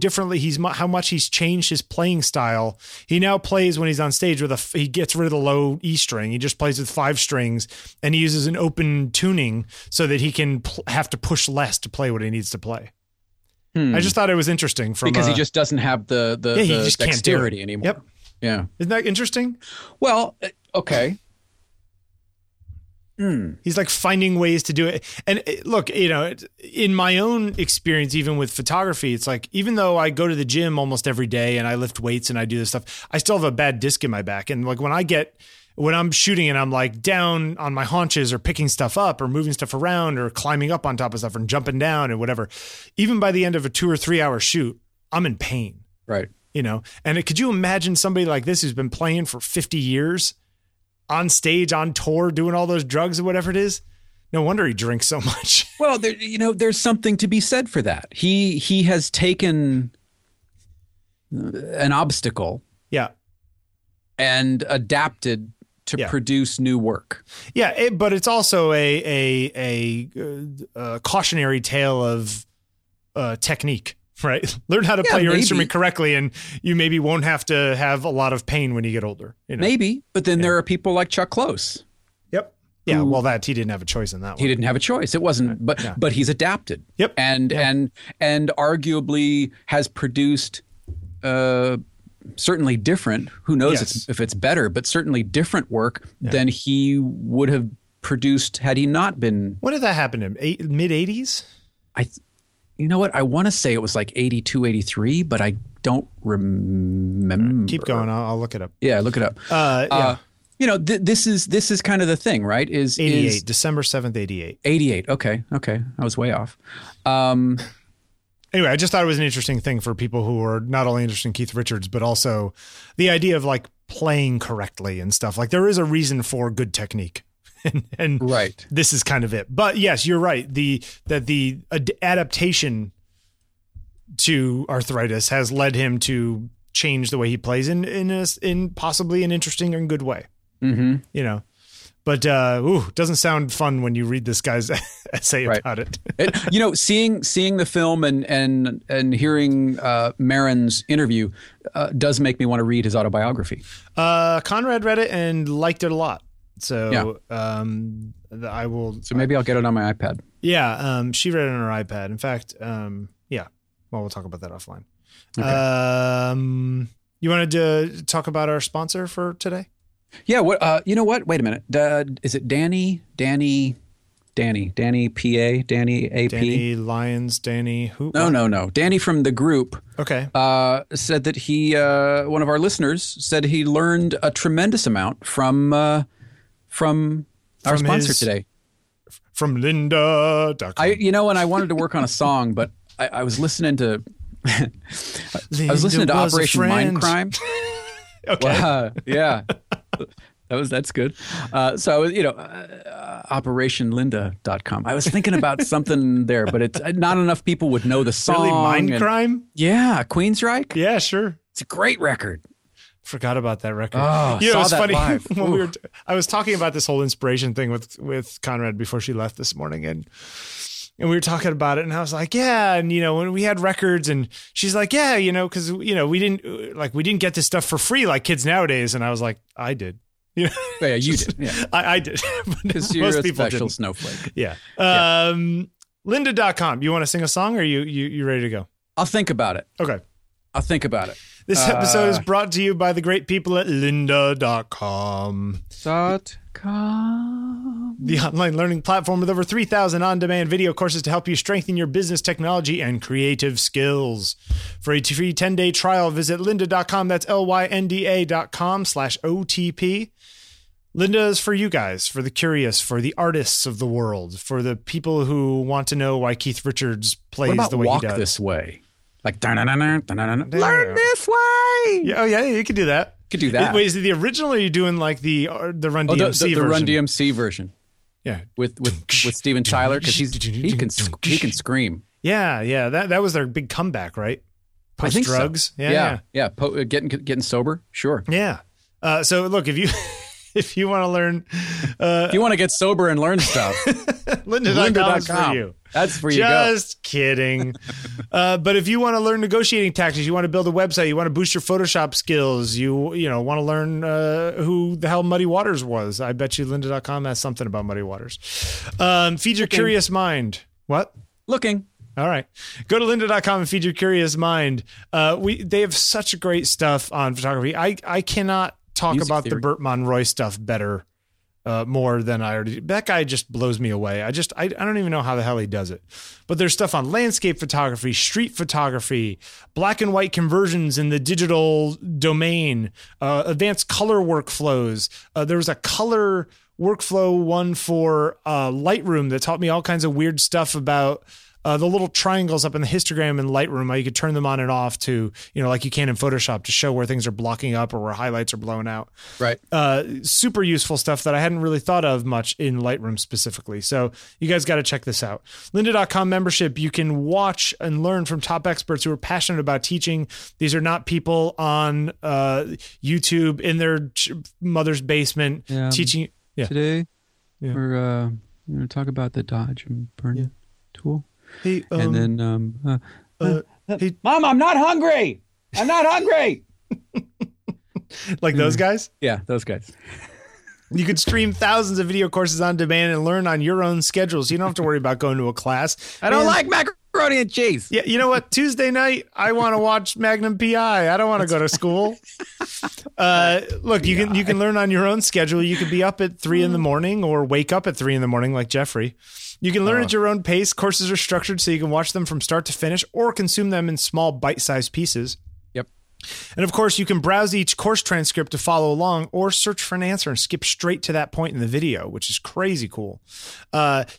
much he's changed his playing style. He now plays when he's on stage he gets rid of the low E string. He just plays with 5 strings and he uses an open tuning so that he can have to push less to play what he needs to play. I just thought it was interesting because he just doesn't have the dexterity anymore. Yep. Yeah. Isn't that interesting? Well, okay. He's like finding ways to do it. And look, in my own experience, even with photography, it's like, even though I go to the gym almost every day and I lift weights and I do this stuff, I still have a bad disc in my back. And like when I'm shooting and I'm like down on my haunches or picking stuff up or moving stuff around or climbing up on top of stuff and jumping down and whatever, even by the end of a 2 or 3 hour shoot, I'm in pain. Right. And could you imagine somebody like this who's been playing for 50 years on stage, on tour, doing all those drugs or whatever it is? No wonder he drinks so much. Well, there's something to be said for that. He has taken an obstacle. Yeah. And adapted to produce new work. Yeah, but it's also a cautionary tale of technique, right? Learn how to play your instrument correctly, and you maybe won't have to have a lot of pain when you get older. Maybe, but then there are people like Chuck Close. Yep. Yeah. Well, he didn't have a choice in that one. He didn't have a choice. It wasn't, right. But he's adapted. Yep. And arguably has produced. Certainly different, who knows if it's better, but certainly different work than he would have produced had he not been. When did that happen to him? Mid-80s? I want to say it was like 82, 83, but I don't remember. Keep going. I'll look it up. Yeah, look it up. This is kind of the thing, right? Is 88, December 7th, 88. 88, okay. I was way off. Anyway, I just thought it was an interesting thing for people who are not only interested in Keith Richards, but also the idea of like playing correctly and stuff. Like there is a reason for good technique and right. This is kind of it. But yes, you're right. The adaptation to arthritis has led him to change the way he plays in possibly an interesting and good way, But doesn't sound fun when you read this guy's essay about it. Seeing the film and hearing Maron's interview does make me want to read his autobiography. Conrad read it and liked it a lot. So I will. So maybe I'll get it on my iPad. Yeah, she read it on her iPad. In fact, we'll talk about that offline. Okay. You wanted to talk about our sponsor for today? Yeah. What? You know what? Wait a minute. Is it Danny PA? Danny AP? Danny Lyons, Danny who? No. Danny from the group. Okay. Said that he, one of our listeners said he learned a tremendous amount from our sponsor today. From Linda.com. And I wanted to work on a song, but I was listening to, to Operation Mindcrime. Okay. Yeah. That's good. So I was, OperationLinda.com. I was thinking about something there, but it's not enough people would know the song. Really, Mindcrime? Yeah, Queensryche. Yeah, sure. It's a great record. Forgot about that record. Oh, saw that live. When I was talking about this whole inspiration thing with Conrad before she left this morning, and we were talking about it, and I was like, yeah. And, when we had records, and she's like, yeah, cause we didn't get this stuff for free like kids nowadays. And I was like, I did. Yeah, you did. Yeah. I did. Because you're a special snowflake. Yeah. Linda.com. You want to sing a song, or are you ready to go? I'll think about it. Okay. I'll think about it. This episode is brought to you by the great people at Linda.com. The online learning platform with over 3,000 on-demand video courses to help you strengthen your business, technology, and creative skills. For a free 10-day trial, visit Lynda.com. That's LYNDA.com/OTP. Linda is for you guys, for the curious, for the artists of the world, for the people who want to know why Keith Richards plays the way he does. Walk this way. Like, learn this way. Yeah, you can do that. Wait, is it the original, or are you doing like the Run DMC version? The Run DMC version. Yeah, with Steven Tyler, because he can scream. Yeah. That was their big comeback, right? Post drugs. So. Yeah. Getting sober, sure. Yeah. So look, if you want to learn, if you want to get sober and learn stuff, lynda.com is for you. That's for you. Just kidding. But if you want to learn negotiating tactics, you want to build a website, you want to boost your Photoshop skills, you want to learn who the hell Muddy Waters was. I bet you lynda.com has something about Muddy Waters. Feed your curious mind. What? Looking. All right. Go to lynda.com and feed your curious mind. They have such great stuff on photography. I cannot talk Music about theory. The Burt Monroy stuff better, more than I already. That guy just blows me away. I don't even know how the hell he does it. But there's stuff on landscape photography, street photography, black and white conversions in the digital domain, advanced color workflows. There was a color workflow one for Lightroom that taught me all kinds of weird stuff about the little triangles up in the histogram in Lightroom, how you could turn them on and off to, like you can in Photoshop, to show where things are blocking up or where highlights are blown out. Right. Super useful stuff that I hadn't really thought of much in Lightroom specifically. So you guys got to check this out. Lynda.com membership. You can watch and learn from top experts who are passionate about teaching. These are not people on YouTube in their mother's basement teaching. Yeah. Today, we're going to talk about the dodge and burn tool. Hey, and then, hey, Mom, I'm not hungry. Like those guys? Yeah, those guys. You could stream thousands of video courses on demand and learn on your own schedules. You don't have to worry about going to a class. I don't like macaroni and cheese. Yeah, you know what? Tuesday night, I want to watch Magnum PI. I don't want to go to school. Look, you can learn on your own schedule. You could be up at 3 in the morning or wake up at 3 in the morning like Jeffrey. You can learn at your own pace. Courses are structured so you can watch them from start to finish or consume them in small bite-sized pieces. Yep. And of course, you can browse each course transcript to follow along or search for an answer and skip straight to that point in the video, which is crazy cool.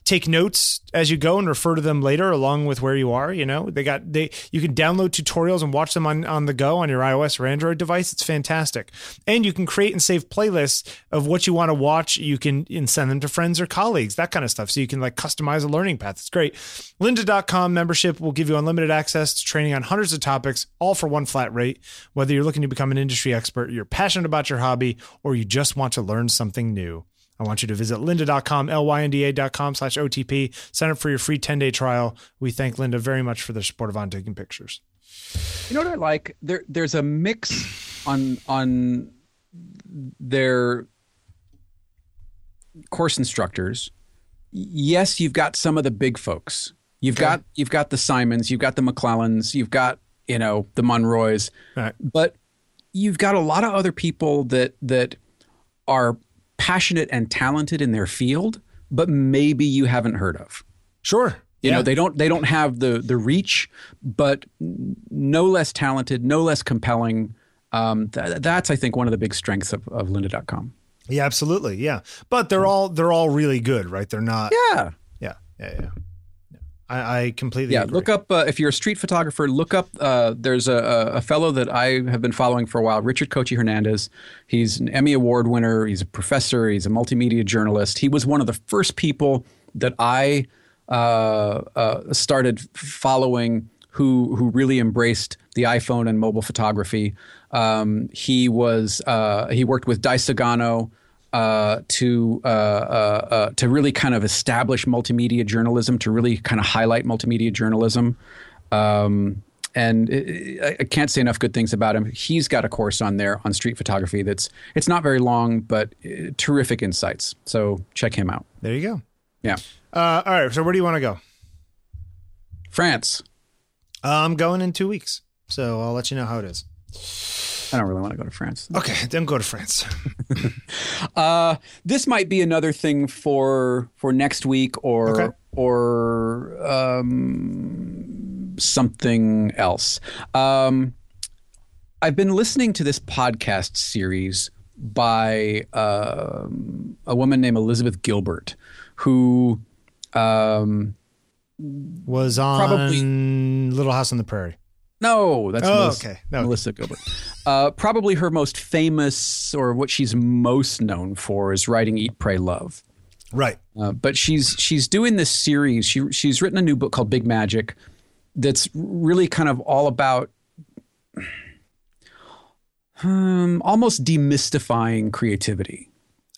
Take notes as you go and refer to them later along with where you are. You can download tutorials and watch them on the go on your iOS or Android device. It's fantastic. And you can create and save playlists of what you want to watch. You can and send them to friends or colleagues, that kind of stuff. So you can customize a learning path. It's great. Lynda.com membership will give you unlimited access to training on hundreds of topics, all for one flat rate. Whether you're looking to become an industry expert, you're passionate about your hobby, or you just want to learn something new, I want you to visit lynda.com, lynda.com/OTP. Sign up for your free 10-day trial. We thank Lynda very much for their support of On Taking Pictures. You know what I like? There's a mix on their course instructors. Yes, you've got some of the big folks. You've got the Simons, you've got the McClellans, you've got the Monroys, right. But you've got a lot of other people that are passionate and talented in their field, but maybe you haven't heard of. Sure. They don't have the reach, but no less talented, no less compelling. That's I think one of the big strengths of lynda.com. Yeah, absolutely. Yeah. But they're all really good, right? They're not. Yeah. Yeah. Yeah. Yeah. I completely agree. Look up if you're a street photographer, look up there's a fellow that I have been following for a while, Richard Cochi Hernandez. He's an Emmy Award winner. He's a professor. He's a multimedia journalist. He was one of the first people that I started following who really embraced the iPhone and mobile photography. He worked with Dai Sugano to really kind of establish multimedia journalism, to really kind of highlight multimedia journalism. And I can't say enough good things about him. He's got a course on there on street photography. It's not very long, but terrific insights. So check him out. There you go. Yeah. All right. So where do you want to go? France. I'm going in 2 weeks. So I'll let you know how it is. I don't really want to go to France. Okay, then go to France. This might be another thing for next week or something else. I've been listening to this podcast series by a woman named Elizabeth Gilbert, who was on Little House on the Prairie. No, that's Melissa Gilbert. Probably her most famous, or what she's most known for, is writing Eat, Pray, Love. Right. But she's doing this series. She's written a new book called Big Magic that's really kind of all about almost demystifying creativity.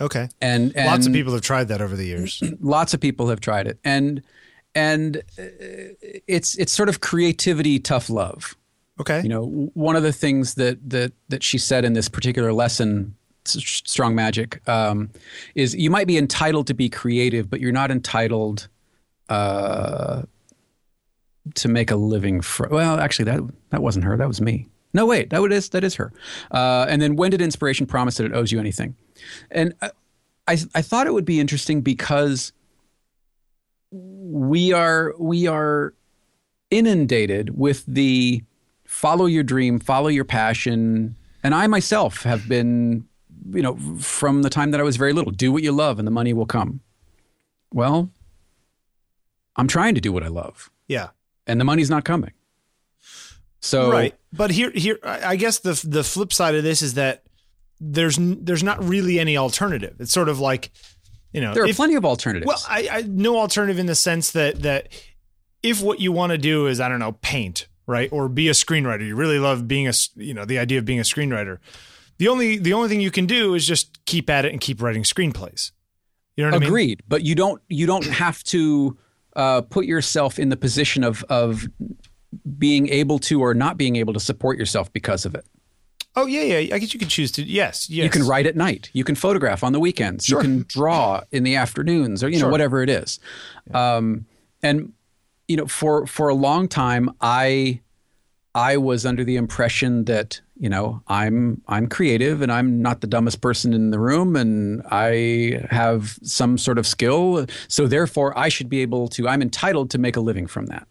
Okay. And lots of people have tried that over the years. Lots of people have tried it. And it's sort of creativity, tough love. Okay. You know, one of the things that she said in this particular lesson, Strong Magic, is you might be entitled to be creative, but you're not entitled to make a living. Well, actually, that wasn't her. That was me. No, wait, that is her. And then when did inspiration promise that it owes you anything? And I thought it would be interesting because we are inundated with the follow your dream, follow your passion. And I myself have been, you know, from the time that I was very little, do what you love and the money will come. Well, I'm trying to do what I love. Yeah. And the money's not coming. So right. But here I guess the flip side of this is that there's not really any alternative. It's sort of like, you know, there are plenty of alternatives. Well, I no alternative in the sense that if what you want to do is, I don't know, paint, right? Or be a screenwriter. You really love being the idea of being a screenwriter. The only thing you can do is just keep at it and keep writing screenplays. You know what I mean? Agreed. But you don't have to put yourself in the position of being able to or not being able to support yourself because of it. Oh, yeah. I guess you can choose to. Yes. You can write at night. You can photograph on the weekends. Sure. You can draw in the afternoons or, you know, whatever it is. Yeah. And, you know, for a long time, I was under the impression that, you know, I'm creative and I'm not the dumbest person in the room and I have some sort of skill. So therefore, I should be able to, I'm entitled to make a living from that.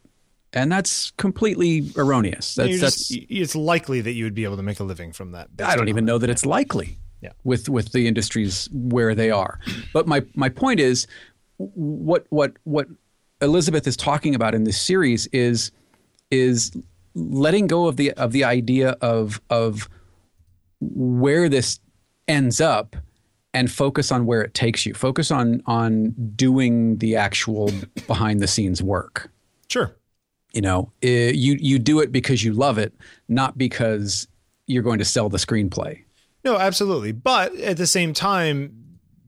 And that's completely erroneous. It's likely that you would be able to make a living from that. I don't even know that it's likely with the industries where they are. But my point is what Elizabeth is talking about in this series is letting go of the idea of where this ends up and focus on where it takes you. Focus on doing the actual behind the scenes work. Sure. You know, you do it because you love it, not because you're going to sell the screenplay. No, absolutely. But at the same time,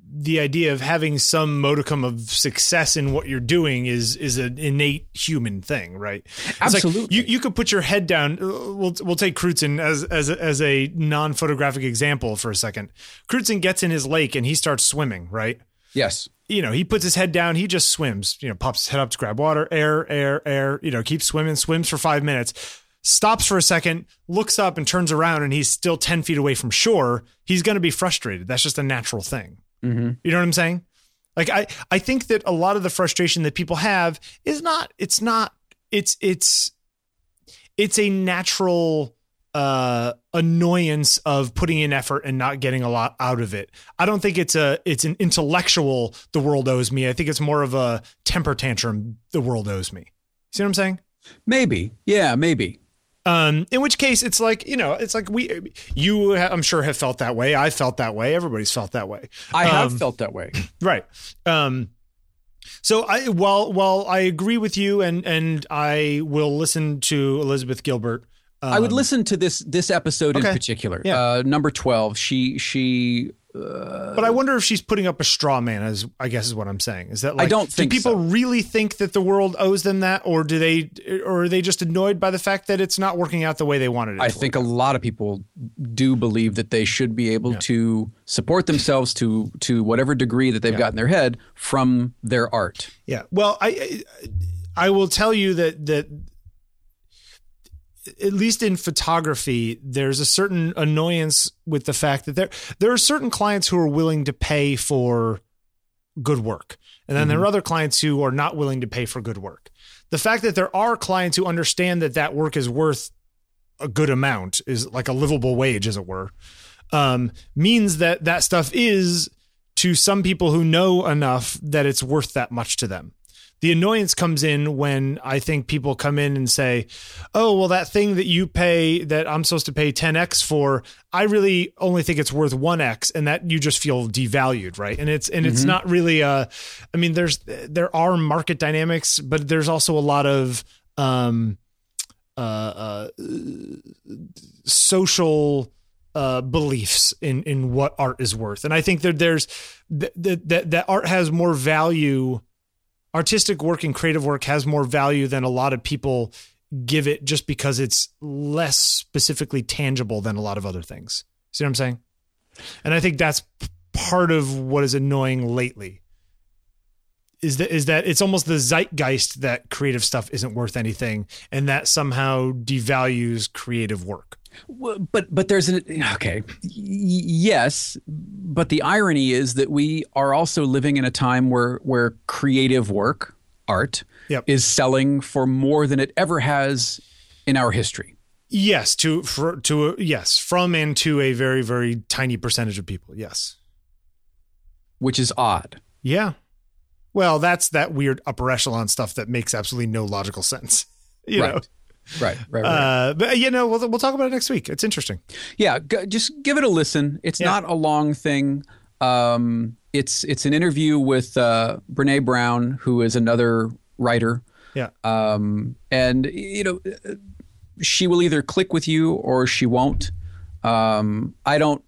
the idea of having some modicum of success in what you're doing is an innate human thing, right? It's absolutely. Like you could put your head down. We'll take Crutzen as a non-photographic example for a second. Crutzen gets in his lake and he starts swimming, right? Yes. You know, he puts his head down. He just swims, you know, pops his head up to grab water, air, you know, keeps swimming, swims for 5 minutes, stops for a second, looks up and turns around and he's still 10 feet away from shore. He's going to be frustrated. That's just a natural thing. Mm-hmm. You know what I'm saying? Like, I think that a lot of the frustration that people have is it's a natural annoyance of putting in effort and not getting a lot out of it. I don't think it's an intellectual, the world owes me. I think it's more of a temper tantrum. The world owes me. See what I'm saying? Maybe. Yeah, maybe. In which case it's like, you know, it's like you I'm sure have felt that way. I felt that way. Everybody's felt that way. I have felt that way. Right. So while I agree with you and I will listen to Elizabeth Gilbert, I would listen to this episode in particular, number 12. But I wonder if she's putting up a straw man, as I guess is what I'm saying. Is that like, I don't think do people really think that the world owes them that, or are they just annoyed by the fact that it's not working out the way they wanted it? I think a lot of people do believe that they should be able to support themselves to whatever degree that they've got in their head from their art. Yeah. Well, I will tell you that. At least in photography, there's a certain annoyance with the fact that there are certain clients who are willing to pay for good work. And then there are other clients who are not willing to pay for good work. The fact that there are clients who understand that work is worth a good amount, is like a livable wage, as it were, means that stuff is to some people who know enough that it's worth that much to them. The annoyance comes in when I think people come in and say, oh, well, that thing that you pay that I'm supposed to pay 10X for, I really only think it's worth 1X, and that you just feel devalued. Right. And it's not really a, I mean, there are market dynamics, but there's also a lot of, social, beliefs in what art is worth. And I think that that art has more value. Artistic work and creative work has more value than a lot of people give it, just because it's less specifically tangible than a lot of other things. See what I'm saying? And I think that's part of what is annoying lately, is that it's almost the zeitgeist that creative stuff isn't worth anything, and that somehow devalues creative work. But there's an, okay. Yes. But the irony is that we are also living in a time where creative work, art, is selling for more than it ever has in our history. Yes. From and to a very, very tiny percentage of people. Yes. Which is odd. Yeah. Well, that's that weird upper echelon stuff that makes absolutely no logical sense. You know? Right. But we'll talk about it next week. It's interesting. Yeah, just give it a listen. It's not a long thing. It's an interview with Brene Brown, who is another writer. Yeah. And she will either click with you or she won't. I don't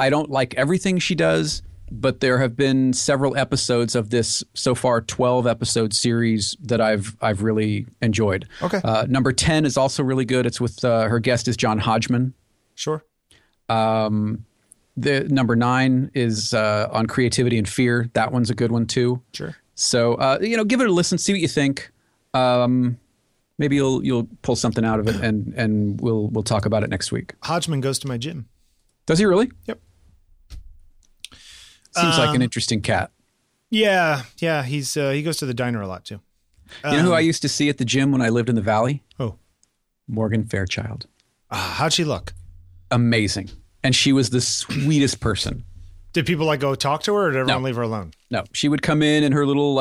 like everything she does, but there have been several episodes of this so far 12 episode series that I've really enjoyed. Okay. Number 10 is also really good. It's with her guest is John Hodgman. Sure. The number 9 is on creativity and fear. That one's a good one too. Sure. So give it a listen, see what you think. Maybe you'll pull something out of it, and we'll talk about it next week. Hodgman goes to my gym. Does he really? Yep. Seems like an interesting cat. Yeah. He's he goes to the diner a lot too. You know who I used to see at the gym when I lived in the Valley? Oh, Morgan Fairchild. How'd she look? Amazing, and she was the sweetest person. Did people go talk to her, or did everyone leave her alone? No, she would come in her little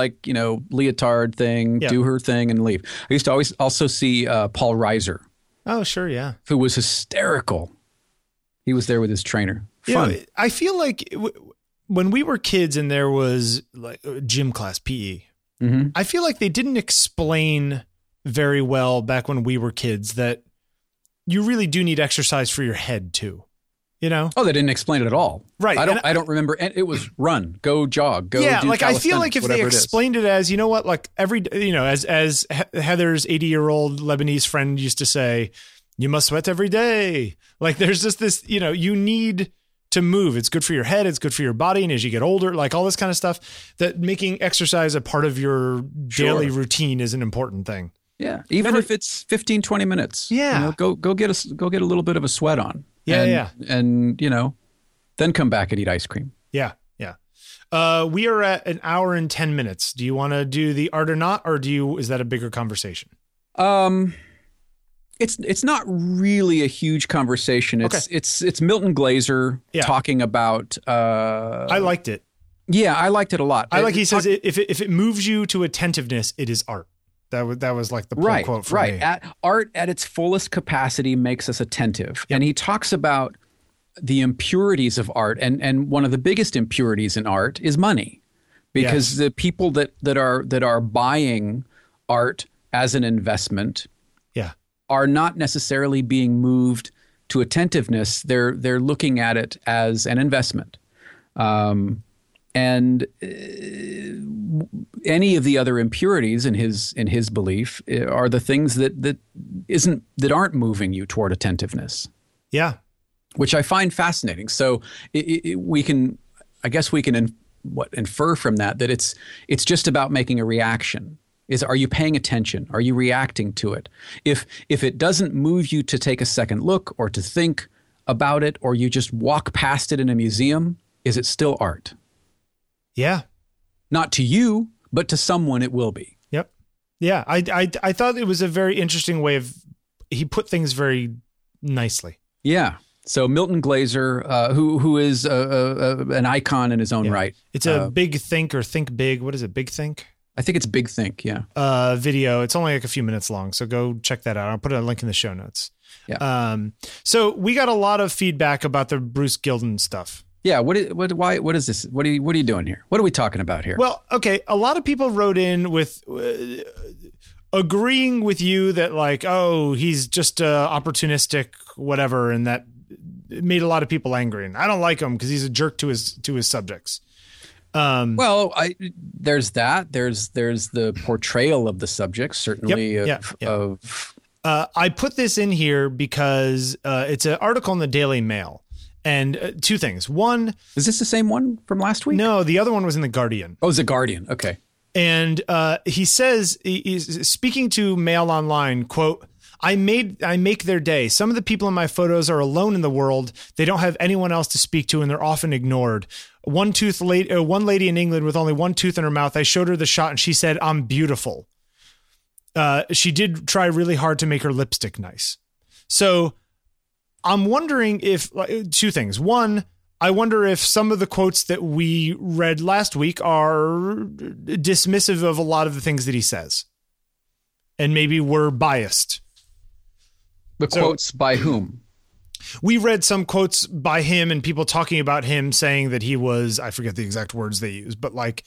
leotard thing, do her thing, and leave. I used to always also see Paul Reiser. Oh, sure, yeah. Who was hysterical. He was there with his trainer. Fun. Yeah, I feel like. When we were kids and there was gym class, PE, I feel like they didn't explain very well back when we were kids that you really do need exercise for your head too. Oh, they didn't explain it at all. Right. I don't remember. It was run, go jog, go. Yeah. I feel like if they explained it as, every, as Heather's 80-year-old Lebanese friend used to say, you must sweat every day. There's just this, you need to move. It's good for your head. It's good for your body. And as you get older, all this kind of stuff, that making exercise a part of your daily routine is an important thing. Yeah. Even if it's 15, 20 minutes, go get a little bit of a sweat on. And then come back and eat ice cream. Yeah. Yeah. We are at an hour and 10 minutes. Do you want to do the art or not, or is that a bigger conversation? It's not really a huge conversation. It's Milton Glaser talking about. I liked it. Yeah, I liked it a lot. He says if it moves you to attentiveness, it is art. That was the pull quote for me. Art at its fullest capacity makes us attentive, and he talks about the impurities of art, and one of the biggest impurities in art is money, because the people that are buying art as an investment are not necessarily being moved to attentiveness. They're looking at it as an investment. And any of the other impurities in his belief are the things that aren't moving you toward attentiveness. Yeah. Which I find fascinating. So we can infer from that it's just about making a reaction. Are you paying attention? Are you reacting to it? If it doesn't move you to take a second look or to think about it, or you just walk past it in a museum, is it still art? Yeah. Not to you, but to someone it will be. Yep. Yeah. I thought it was a very interesting way of, he put things very nicely. Yeah. So Milton Glaser, who is an icon in his own right. It's a big think or think big. What is it? Big think? I think it's Big Think, yeah. Video. It's only like a few minutes long, so go check that out. I'll put a link in the show notes. Yeah. So we got a lot of feedback about the Bruce Gilden stuff. Yeah. What is this? What are you doing here? What are we talking about here? Well, okay. A lot of people wrote in with agreeing with you that like, oh, he's just opportunistic, whatever. And that made a lot of people angry, and I don't like him because he's a jerk to his subjects. There's that. There's the portrayal of the subject, certainly. I put this in here because it's an article in the Daily Mail, and two things. One, is this the same one from last week? No, the other one was in the Guardian. Oh, it was the Guardian. Okay. And he says, he's speaking to Mail Online, quote, I make their day. Some of the people in my photos are alone in the world. They don't have anyone else to speak to, and they're often ignored. One lady in England with only one tooth in her mouth, I showed her the shot and she said, I'm beautiful. She did try really hard to make her lipstick nice. So I'm wondering if two things. One, I wonder if some of the quotes that we read last week are dismissive of a lot of the things that he says, and maybe we're biased. Quotes by whom? We read some quotes by him and people talking about him saying that he was, I forget the exact words they use, but like,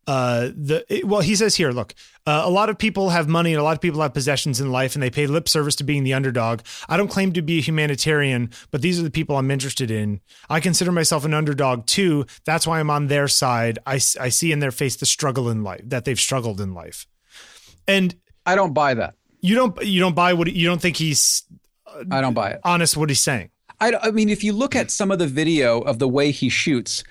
he says here, look, a lot of people have money and a lot of people have possessions in life, and they pay lip service to being the underdog. I don't claim to be a humanitarian, but these are the people I'm interested in. I consider myself an underdog too. That's why I'm on their side. I see in their face the struggle in life, that they've struggled in life. And I don't buy that. You don't buy what you don't think he's. I don't buy it. Honest, what he's saying. I mean, if you look at some of the video of the way he shoots,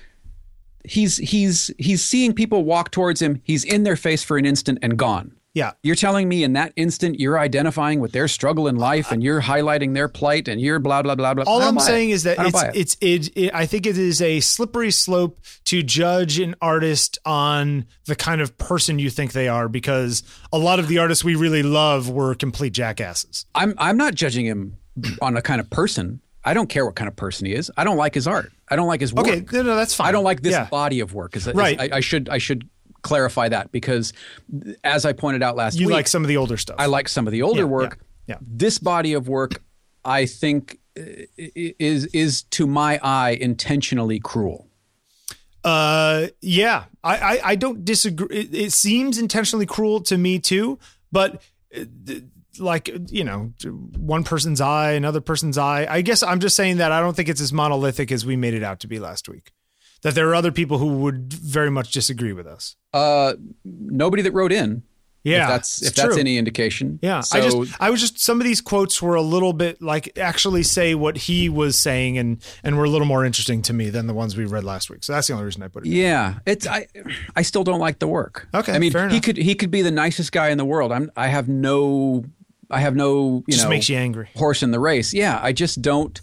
he's seeing people walk towards him. He's in their face for an instant and gone. Yeah. You're telling me in that instant you're identifying with their struggle in life, and you're highlighting their plight, and you're blah, blah, blah, blah. All I'm saying is that I think it is a slippery slope to judge an artist on the kind of person you think they are, because a lot of the artists we really love were complete jackasses. I'm not judging him on a kind of person. I don't care what kind of person he is. I don't like his art. I don't like his work. Okay, no, that's fine. I don't like this body of work. Right. I should clarify that, because as I pointed out last week, you like some of the older stuff. I like some of the older work. Yeah. This body of work, I think, is to my eye intentionally cruel. Yeah, I don't disagree. It seems intentionally cruel to me too, but like, you know, one person's eye, another person's eye. I guess I'm just saying that I don't think it's as monolithic as we made it out to be last week. That there are other people who would very much disagree with us. Nobody that wrote in. Yeah, if that's any indication. Yeah, so, I was just some of these quotes were a little bit like actually say what he was saying, and were a little more interesting to me than the ones we read last week. So that's the only reason I put it. Yeah, I still don't like the work. Okay, I mean, fair enough. he could be the nicest guy in the world. I have no you just know makes you angry horse in the race. Yeah, I just don't.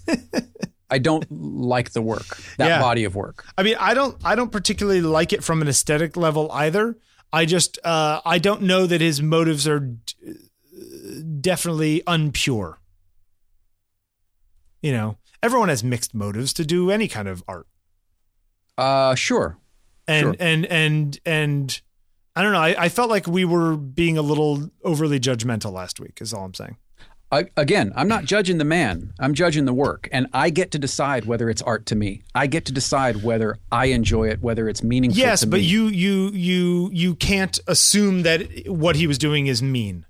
I don't like the work, body of work. I mean, I don't particularly like it from an aesthetic level either. I just, I don't know that his motives are definitely unpure. You know, everyone has mixed motives to do any kind of art. Sure. And I don't know. I felt like we were being a little overly judgmental last week is all I'm saying. Again, I'm not judging the man. I'm judging the work, and I get to decide whether it's art to me. I get to decide whether I enjoy it, whether it's meaningful to me. Yes, but you can't assume that what he was doing is mean.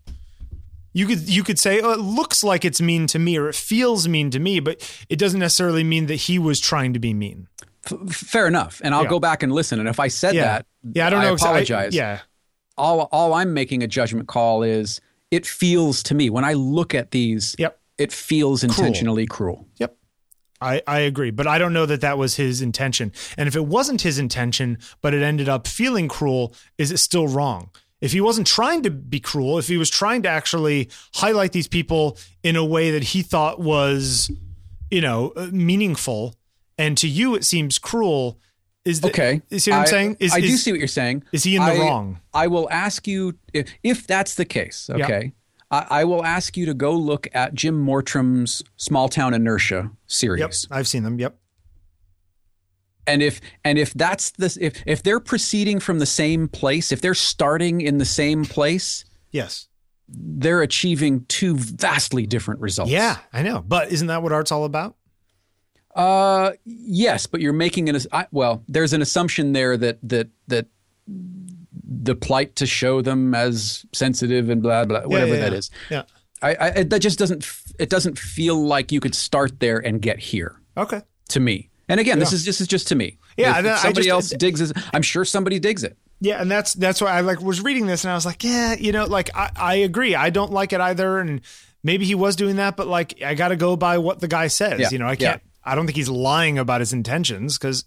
You could say, oh, it looks like it's mean to me, or it feels mean to me, but it doesn't necessarily mean that he was trying to be mean. Fair enough, and I'll go back and listen, and if I said that, I apologize. All I'm making a judgment call is, it feels to me when I look at these, it feels intentionally cruel. Yep. I agree, but I don't know that that was his intention. And if it wasn't his intention, but it ended up feeling cruel, is it still wrong? If he wasn't trying to be cruel, if he was trying to actually highlight these people in a way that he thought was, you know, meaningful, and to you it seems cruel, okay. You see what I'm saying? I do see what you're saying. Is he in the wrong? I will ask you if that's the case. Okay. Yep. I will ask you to go look at Jim Mortram's Small Town Inertia series. Yep. I've seen them. Yep. And if that's this, if they're proceeding from the same place, if they're starting in the same place, yes, they're achieving two vastly different results. Yeah, I know. But isn't that what art's all about? Yes, but you're making there's an assumption there that the plight to show them as sensitive and blah, blah, whatever that is. Yeah. That just doesn't feel like you could start there and get here. Okay. To me. And again, this is just to me. Yeah. If somebody else digs it, I'm sure somebody digs it. Yeah. And that's why I was reading this and I was like, yeah, I agree. I don't like it either. And maybe he was doing that, but I got to go by what the guy says, I can't, I don't think he's lying about his intentions. Cause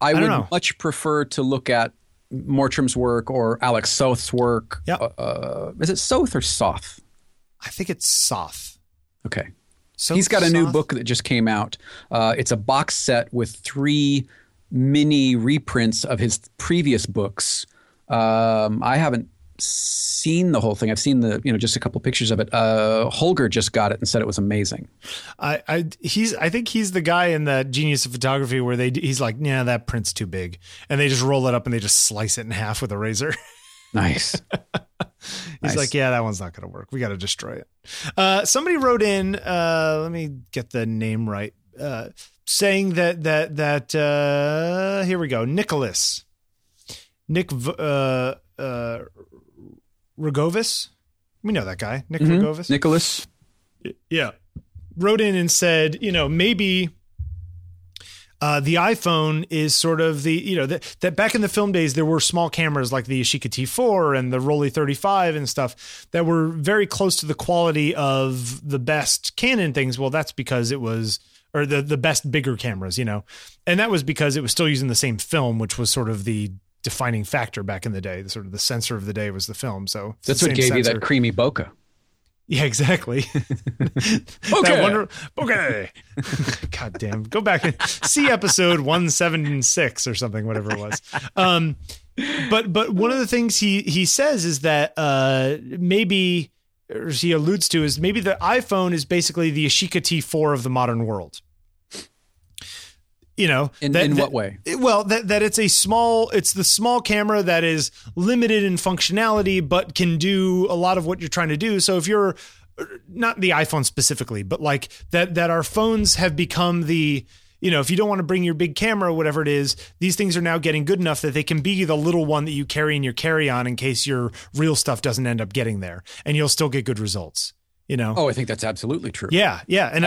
I would much prefer to look at Mortram's work or Alec Soth's work. Yep. Is it Soth or Soth? I think it's Soth. Okay. So he's got a new book that just came out. It's a box set with 3 mini reprints of his previous books. I haven't seen the whole thing. I've seen just a couple pictures of it. Holger just got it and said it was amazing. I think he's the guy in the Genius of Photography where he's like, yeah, that print's too big, and they just roll it up and they just slice it in half with a razor. Nice. He's like, yeah, that one's not going to work. We got to destroy it. Somebody wrote in, let me get the name right, saying that here we go. Nick Rogovis. We know that guy, Nick Rogovis. Nicholas. Yeah. Wrote in and said, maybe the iPhone is sort of the, that back in the film days, there were small cameras like the Yashica T4 and the Rolly 35 and stuff that were very close to the quality of the best Canon things. Well, that's because it was, or the best bigger cameras, and that was because it was still using the same film, which was sort of the defining factor back in the day. The sort of the sensor of the day was the film. So that's what gave you that creamy bokeh. Yeah, exactly. Okay. Okay. God damn. Go back and see episode 176 or something, whatever it was. But one of the things he says is that maybe, or he alludes to, is maybe the iPhone is basically the Yashica T4 of the modern world. In what way? Well, that it's the small camera that is limited in functionality, but can do a lot of what you're trying to do. So if you're not the iPhone specifically, but like that our phones have become the, if you don't want to bring your big camera, whatever it is, these things are now getting good enough that they can be the little one that you carry in your carry-on in case your real stuff doesn't end up getting there, and you'll still get good results. Oh, I think that's absolutely true. Yeah. Yeah. And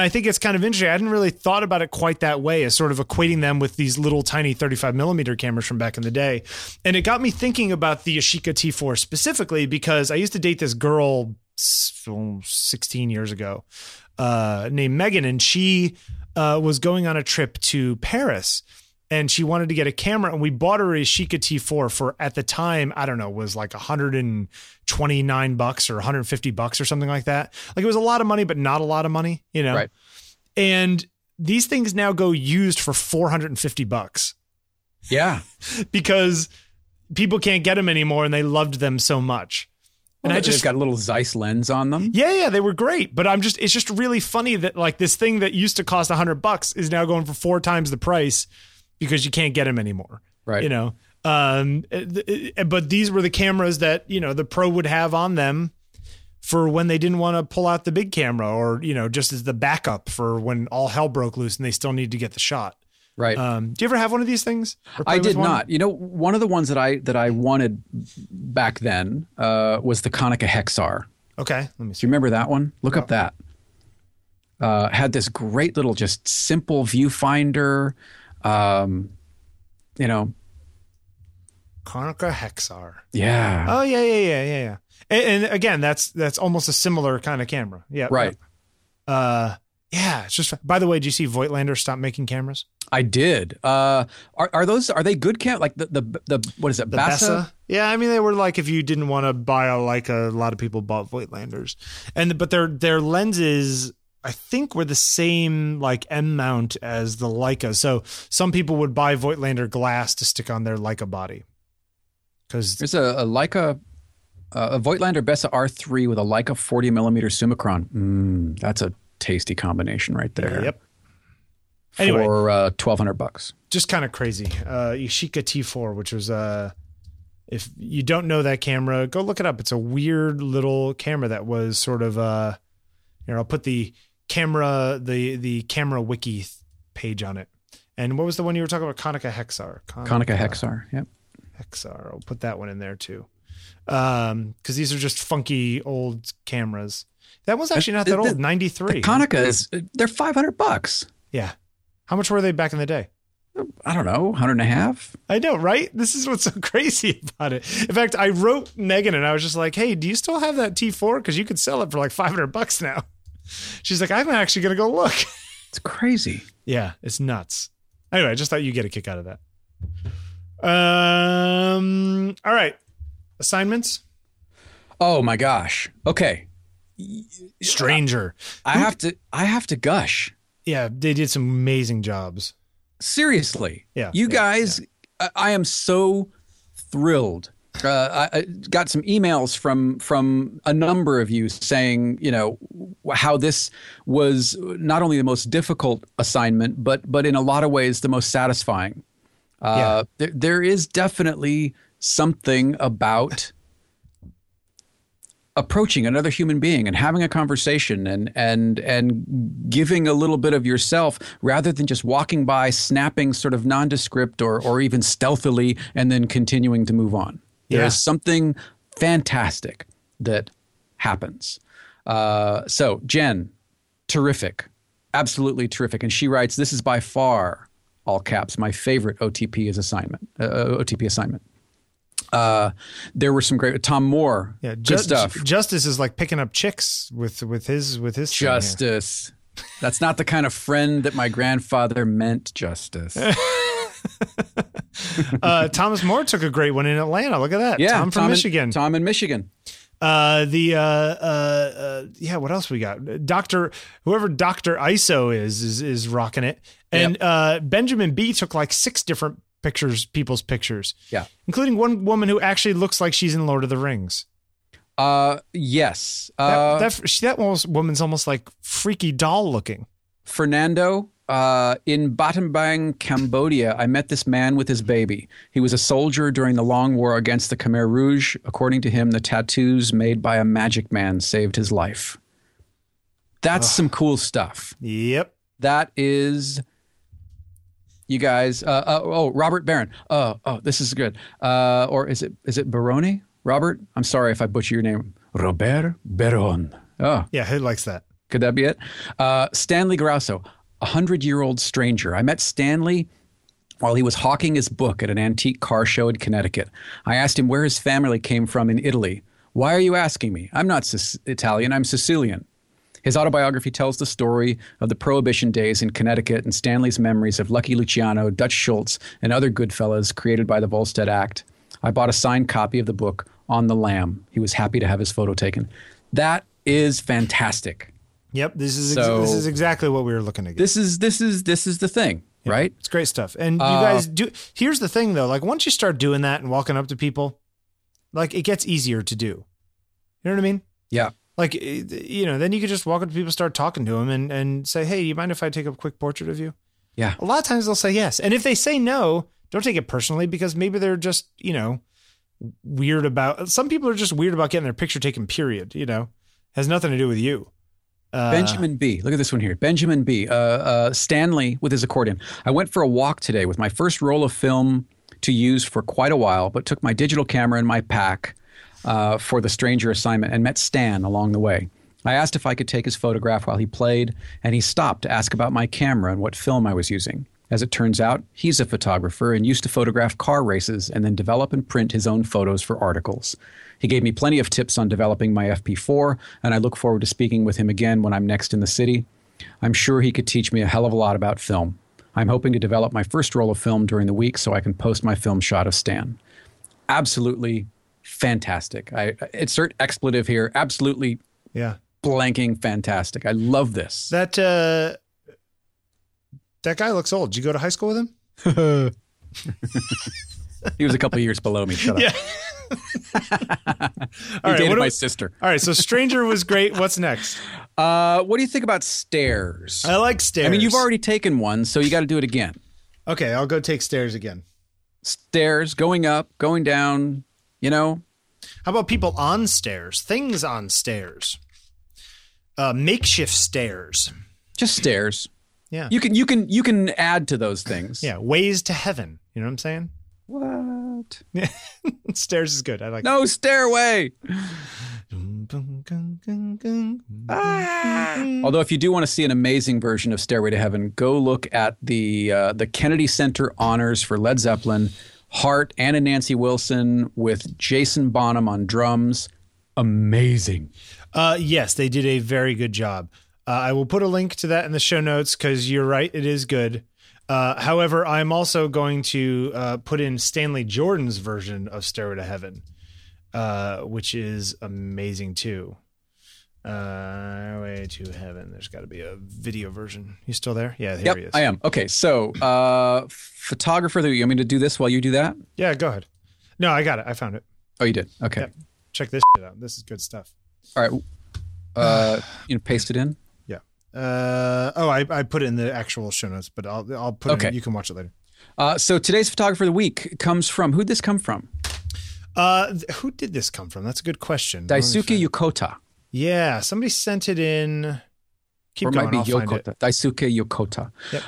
I think it's kind of interesting. I hadn't really thought about it quite that way, as sort of equating them with these little tiny 35 millimeter cameras from back in the day. And it got me thinking about the Yashica T4 specifically, because I used to date this girl 16 years ago named Megan, and she was going on a trip to Paris, and she wanted to get a camera, and we bought her a Yashica T4 for, at the time, I don't know, was like $129 or $150 or something like that. It was a lot of money, but not a lot of money, Right. And these things now go used for $450. Yeah. Because people can't get them anymore, and they loved them so much. And I just got a little Zeiss lens on them. Yeah, they were great. But it's just really funny that this thing that used to cost $100 is now going for 4 times the price, because you can't get them anymore. Right. But these were the cameras that, the pro would have on them for when they didn't want to pull out the big camera, or, just as the backup for when all hell broke loose and they still need to get the shot. Right. Do you ever have one of these things? I did not. One of the ones that I wanted back then, was the Konica Hexar. Okay. Let me see. Do you remember that one? Look up that, had this great little, just simple viewfinder, Konica Hexar. Yeah. Oh yeah. And again, that's almost a similar kind of camera. Yeah. Right. Yeah. It's just, by the way, did you see Voigtlander stop making cameras? I did. Are they good cameras? Like the what is it? The Bassa? Yeah. I mean, they were like, if you didn't want to buy a lot of people bought Voigtlanders, but their lenses, I think, were the same M mount as the Leica. So some people would buy Voigtlander glass to stick on their Leica body. Cause there's a Leica, a Voigtlander Bessa R3 with a Leica 40 millimeter Summicron. That's a tasty combination right there. Yep. anyway, for $1,200. Just kind of crazy. Yashica T4, which was if you don't know that camera, go look it up. It's a weird little camera that was sort of here, I'll put the camera wiki page on it. And what was the one you were talking about? Konica Hexar. Konica Hexar. Yep. Hexar. I'll put that one in there too. Because these are just funky old cameras. That one's actually not that old. 93. The Konica is, they're $500. Yeah. How much were they back in the day? I don't know, 100 and a half. I know, right? This is what's so crazy about it. In fact, I wrote Megan and I was just like, "Hey, do you still have that T4? Because you could sell it for like $500 now." She's like, "I'm actually gonna go look." It's crazy. Yeah, it's nuts. Anyway, I just thought you'd get a kick out of that. All right, assignments. Oh my gosh. Okay. Stranger. I have to gush. Yeah, they did some amazing jobs. Seriously. Yeah. You guys, yeah. I am so thrilled. I got some emails from a number of you saying, you know, how this was not only the most difficult assignment, but in a lot of ways the most satisfying. There is definitely something about approaching another human being and having a conversation and giving a little bit of yourself rather than just walking by, snapping sort of nondescript or even stealthily and then continuing to move on. Yeah. There is something fantastic that happens. So Jen, terrific, absolutely terrific. And she writes, "This is by far, all caps, my favorite OTP assignment." There were some great Tom Moore. Yeah, good stuff. Justice is like picking up chicks with his Justice. That's not the kind of friend that my grandfather meant, Justice. Thomas Moore took a great one in Atlanta. Look at that. Yeah, Tom from Michigan. Tom in Michigan. What else we got? Dr. ISO is rocking it. And yep. Benjamin B took like 6 different people's pictures. Yeah. Including one woman who actually looks like she's in Lord of the Rings. Yes. That woman's almost like freaky doll looking. Fernando, in Battambang, Cambodia, I met this man with his baby. He was a soldier during the long war against the Khmer Rouge. According to him, the tattoos made by a magic man saved his life. That's some cool stuff. Yep. That is... You guys, Robert Barron. This is good. Or is it Baroni? Robert? I'm sorry if I butcher your name. Robert Barron. Oh. Yeah, who likes that? Could that be it? Stanley Grasso, 100-year-old stranger. I met Stanley while he was hawking his book at an antique car show in Connecticut. I asked him where his family came from in Italy. Why are you asking me? I'm not Italian, I'm Sicilian. His autobiography tells the story of the Prohibition days in Connecticut and Stanley's memories of Lucky Luciano, Dutch Schultz, and other good fellas created by the Volstead Act. I bought a signed copy of the book on the lam. He was happy to have his photo taken. That is fantastic. Yep, this is exactly what we were looking to get. This is the thing, yep, right? It's great stuff. And you guys do. Here's the thing though, like once you start doing that and walking up to people, like it gets easier to do. You know what I mean? Yeah. Like, you know, then you could just walk up to people, start talking to them and say, "Hey, you mind if I take a quick portrait of you?" Yeah. A lot of times they'll say yes. And if they say no, don't take it personally because maybe they're just, you know, weird about, some people are just weird about getting their picture taken, period. You know, has nothing to do with you. Benjamin B. Look at this one here. Benjamin B. Stanley with his accordion. I went for a walk today with my first roll of film to use for quite a while, but took my digital camera in my pack for the stranger assignment and met Stan along the way. I asked if I could take his photograph while he played, and he stopped to ask about my camera and what film I was using. As it turns out, he's a photographer and used to photograph car races and then develop and print his own photos for articles. He gave me plenty of tips on developing my FP4, and I look forward to speaking with him again when I'm next in the city. I'm sure he could teach me a hell of a lot about film. I'm hoping to develop my first roll of film during the week so I can post my film shot of Stan. Absolutely fantastic. I insert expletive here. Absolutely. Yeah. Blanking fantastic. I love this. That guy looks old. Did you go to high school with him? He was a couple of years below me. Shut up. All right, dated my sister. All right, so Stranger was great. What's next? What do you think about Stairs? I like Stairs. I mean, you've already taken one, so you got to do it again. Okay, I'll go take Stairs again. Stairs, going up, going down, you know. How about people on stairs? Things on stairs. Makeshift stairs. Just stairs. Yeah. You can add to those things. Yeah, ways to heaven. You know what I'm saying? What? Yeah. Stairs is good. I like No, stairway. Although if you do want to see an amazing version of Stairway to Heaven, go look at the Kennedy Center Honors for Led Zeppelin, Hart, Anna Nancy Wilson with Jason Bonham on drums. Amazing. Yes, they did a very good job. I will put a link to that in the show notes because you're right, it is good. However, I'm also going to put in Stanley Jordan's version of Stairway to Heaven, which is amazing too. Way to Heaven. There's got to be a video version. You still there? Yeah, here he is. I am. Okay, so photographer, you want me to do this while you do that? Yeah, go ahead. No, I got it. I found it. Oh, you did? Okay. Yep. Check this shit out. This is good stuff. All right. Paste it in. I put it in the actual show notes, but I'll put it in, you can watch it later. So today's photographer of the week comes from, who'd this come from? Who did this come from? That's a good question. Daisuke Yokota. Yeah. Somebody sent it in. Might be Yokota. Daisuke Yokota. Yep.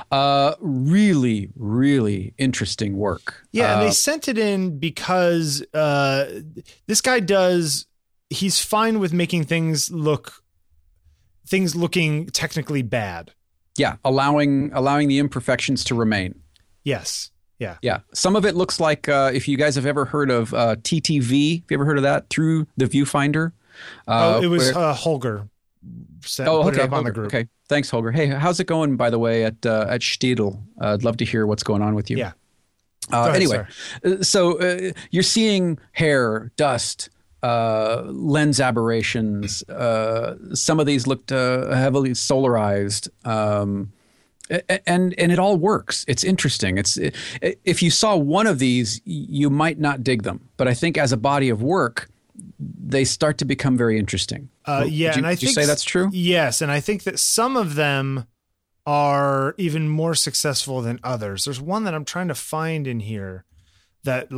Really, really interesting work. Yeah. And they sent it in because this guy he's fine with making things looking technically bad. Yeah, allowing the imperfections to remain. Yes. Yeah. Yeah. Some of it looks like if you guys have ever heard of TTV, have you ever heard of that? Through the Viewfinder. It was Holger. Put it up on the group. Okay. Thanks, Holger. Hey, how's it going, by the way, at Stiedel? I'd love to hear what's going on with you. Yeah. So you're seeing hair, dust, lens aberrations. Some of these looked heavily solarized, and it all works. It's interesting. If you saw one of these, you might not dig them, but I think as a body of work, they start to become very interesting. Would you say that's true? Yes, and I think that some of them are even more successful than others. There's one that I'm trying to find in here that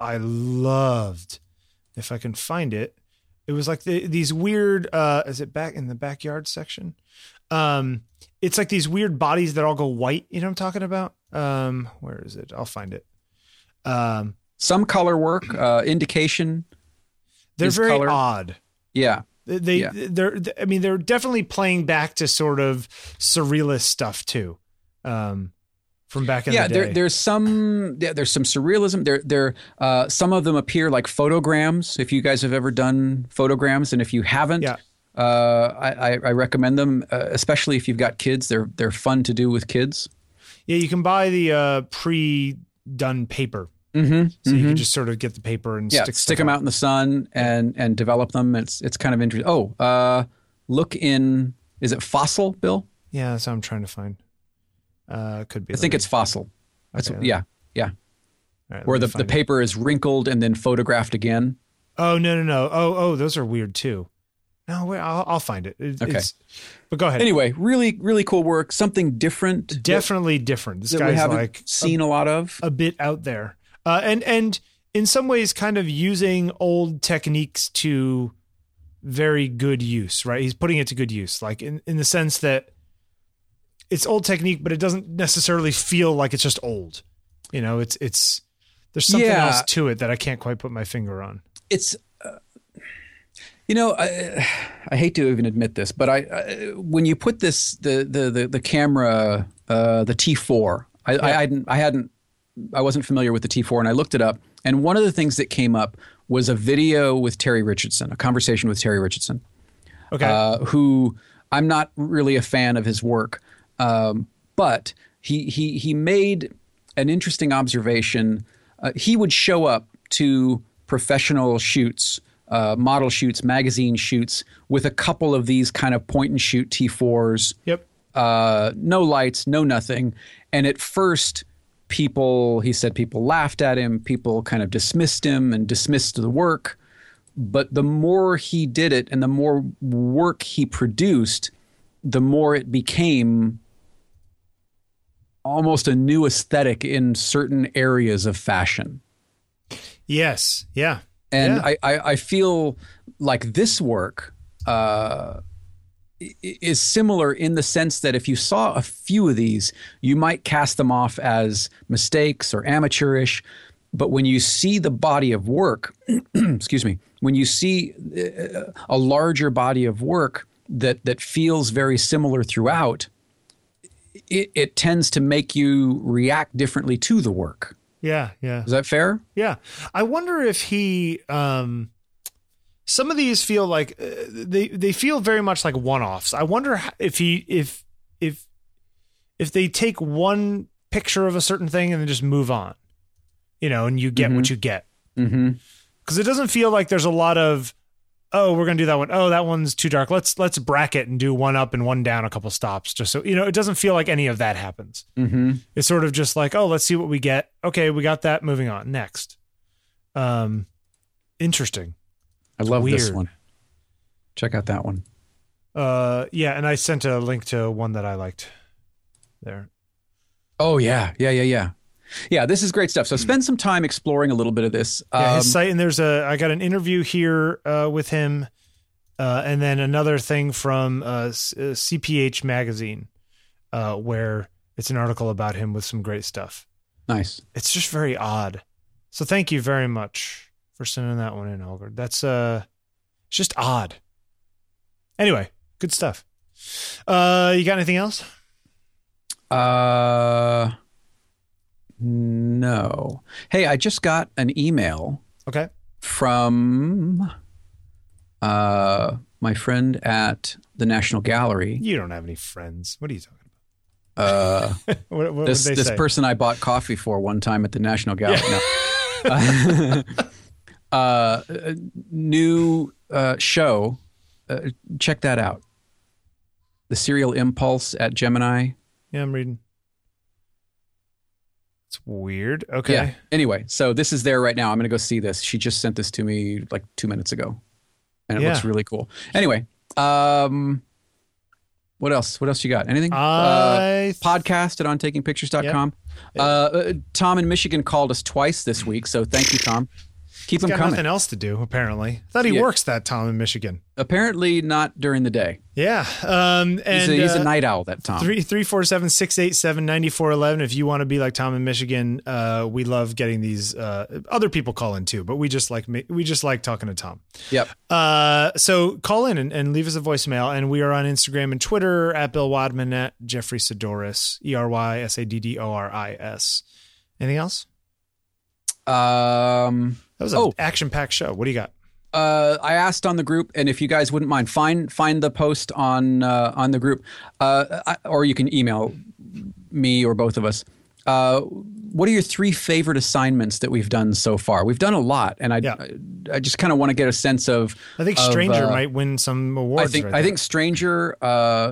I loved. If I can find it, it was like these weird, is it back in the backyard section? It's like these weird bodies that all go white. You know what I'm talking about? Where is it? I'll find it. Some color work, indication. They're very color. Odd. Yeah. They're definitely playing back to sort of surrealist stuff too. From back in the day. There's some surrealism. Some of them appear like photograms. If you guys have ever done photograms, and if you haven't, I recommend them, especially if you've got kids. They're fun to do with kids. Yeah, you can buy the pre-done paper. Mm-hmm. So you can just sort of get the paper and stick them out in the sun and develop them. It's kind of interesting. Look in, is it Fossil, Bill? Yeah, that's what I'm trying to find. Could be. I think it's Fossil. That's okay, yeah. Right, where the paper is wrinkled and then photographed again. Oh no! Oh, those are weird too. No, I'll find it. But go ahead. Anyway, really, really cool work. Something different. Definitely different. This guy haven't seen a lot of. A bit out there, and in some ways, kind of using old techniques to very good use. Right, he's putting it to good use, like in the sense that. It's old technique, but it doesn't necessarily feel like it's just old. You know, it's there's something else to it that I can't quite put my finger on. It's, I hate to even admit this, but when you put this the camera the T4, I wasn't familiar with the T4, and I looked it up, and one of the things that came up was a video with Terry Richardson, a conversation with Terry Richardson, who I'm not really a fan of his work. But he made an interesting observation. He would show up to professional shoots, model shoots, magazine shoots with a couple of these kind of point and shoot T4s. Yep. No lights, no nothing. And at first people, he said people laughed at him, people kind of dismissed him and dismissed the work. But the more he did it and the more work he produced, the more it became almost a new aesthetic in certain areas of fashion. Yes. Yeah. And yeah. I feel like this work is similar in the sense that if you saw a few of these, you might cast them off as mistakes or amateurish. But when you see the body of work, excuse me, when you see a larger body of work that feels very similar throughout, it tends to make you react differently to the work. Yeah, yeah. Is that fair? Yeah. I wonder if he some of these feel like they feel very much like one-offs. I wonder if he if they take one picture of a certain thing and then just move on, you know, and you get what you get. Mm-hmm. Because it doesn't feel like there's a lot of, oh, we're going to do that one. Oh, that one's too dark. Let's bracket and do one up and one down a couple stops just so, you know, it doesn't feel like any of that happens. Mm-hmm. It's sort of just like, oh, let's see what we get. Okay, we got that. Moving on. Next. Interesting. I love this one. Check out that one. Yeah, and I sent a link to one that I liked there. Oh, yeah. Yeah, yeah, yeah. Yeah, this is great stuff. So spend some time exploring a little bit of this. Yeah, his site, and I got an interview here with him, and then another thing from CPH magazine, where it's an article about him with some great stuff. Nice. It's just very odd. So thank you very much for sending that one in, Holger. That's just odd. Anyway, good stuff. You got anything else? No. Hey, I just got an email. Okay. From my friend at the National Gallery. You don't have any friends. What are you talking about? What did they say? Person I bought coffee for one time at the National Gallery. Yeah. No. New show. Check that out. The Serial Impulse at Gemini. Yeah, I'm reading. It's weird. Okay. Yeah. Anyway, so this is there right now. I'm going to go see this. She just sent this to me like 2 minutes ago, and it looks really cool. Anyway, what else? What else you got? Anything? Podcast at ontakingpictures.com. Yep. Tom in Michigan called us twice this week, so thank you, Tom. Keep him coming. He's got nothing else to do, apparently. I thought he works, that Tom in Michigan. Apparently not during the day. Yeah. And he's a night owl, that Tom. 347-687-9411. If you want to be like Tom in Michigan, we love getting these other people call in too, but we just like talking to Tom. Yep. So call in and leave us a voicemail. And we are on Instagram and Twitter at Bill Wadman, at Jeffrey Sidoris, ERYSADDORIS. Anything else? That was an action-packed show. What do you got? I asked on the group, and if you guys wouldn't mind, find the post on the group, or you can email me or both of us. What are your three favorite assignments that we've done so far? We've done a lot, and I just kind of want to get a sense of. I think Stranger might win some awards. I think Stranger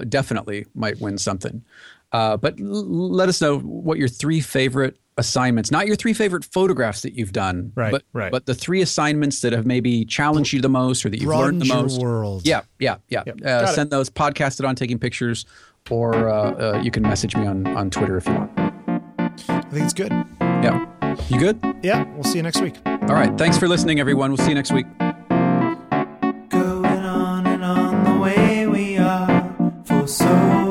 definitely might win something. But let us know what your three favorite assignments, not your three favorite photographs that you've done, but the three assignments that have maybe challenged you the most or that you've learned the most. World. Yeah. Send those podcast at On Taking Pictures, or you can message me on Twitter if you want. I think it's good. Yeah. You good? Yeah. We'll see you next week. All right. Thanks for listening, everyone. We'll see you next week. Going on and on the way we are for so long.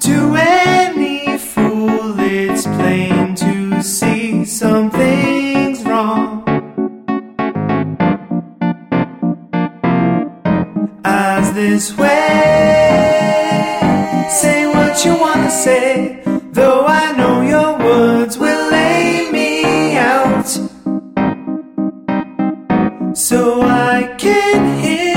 To any fool, it's plain to see something's wrong. Eyes this way, say what you want to say, though I know your words will lay me out, so I can hear.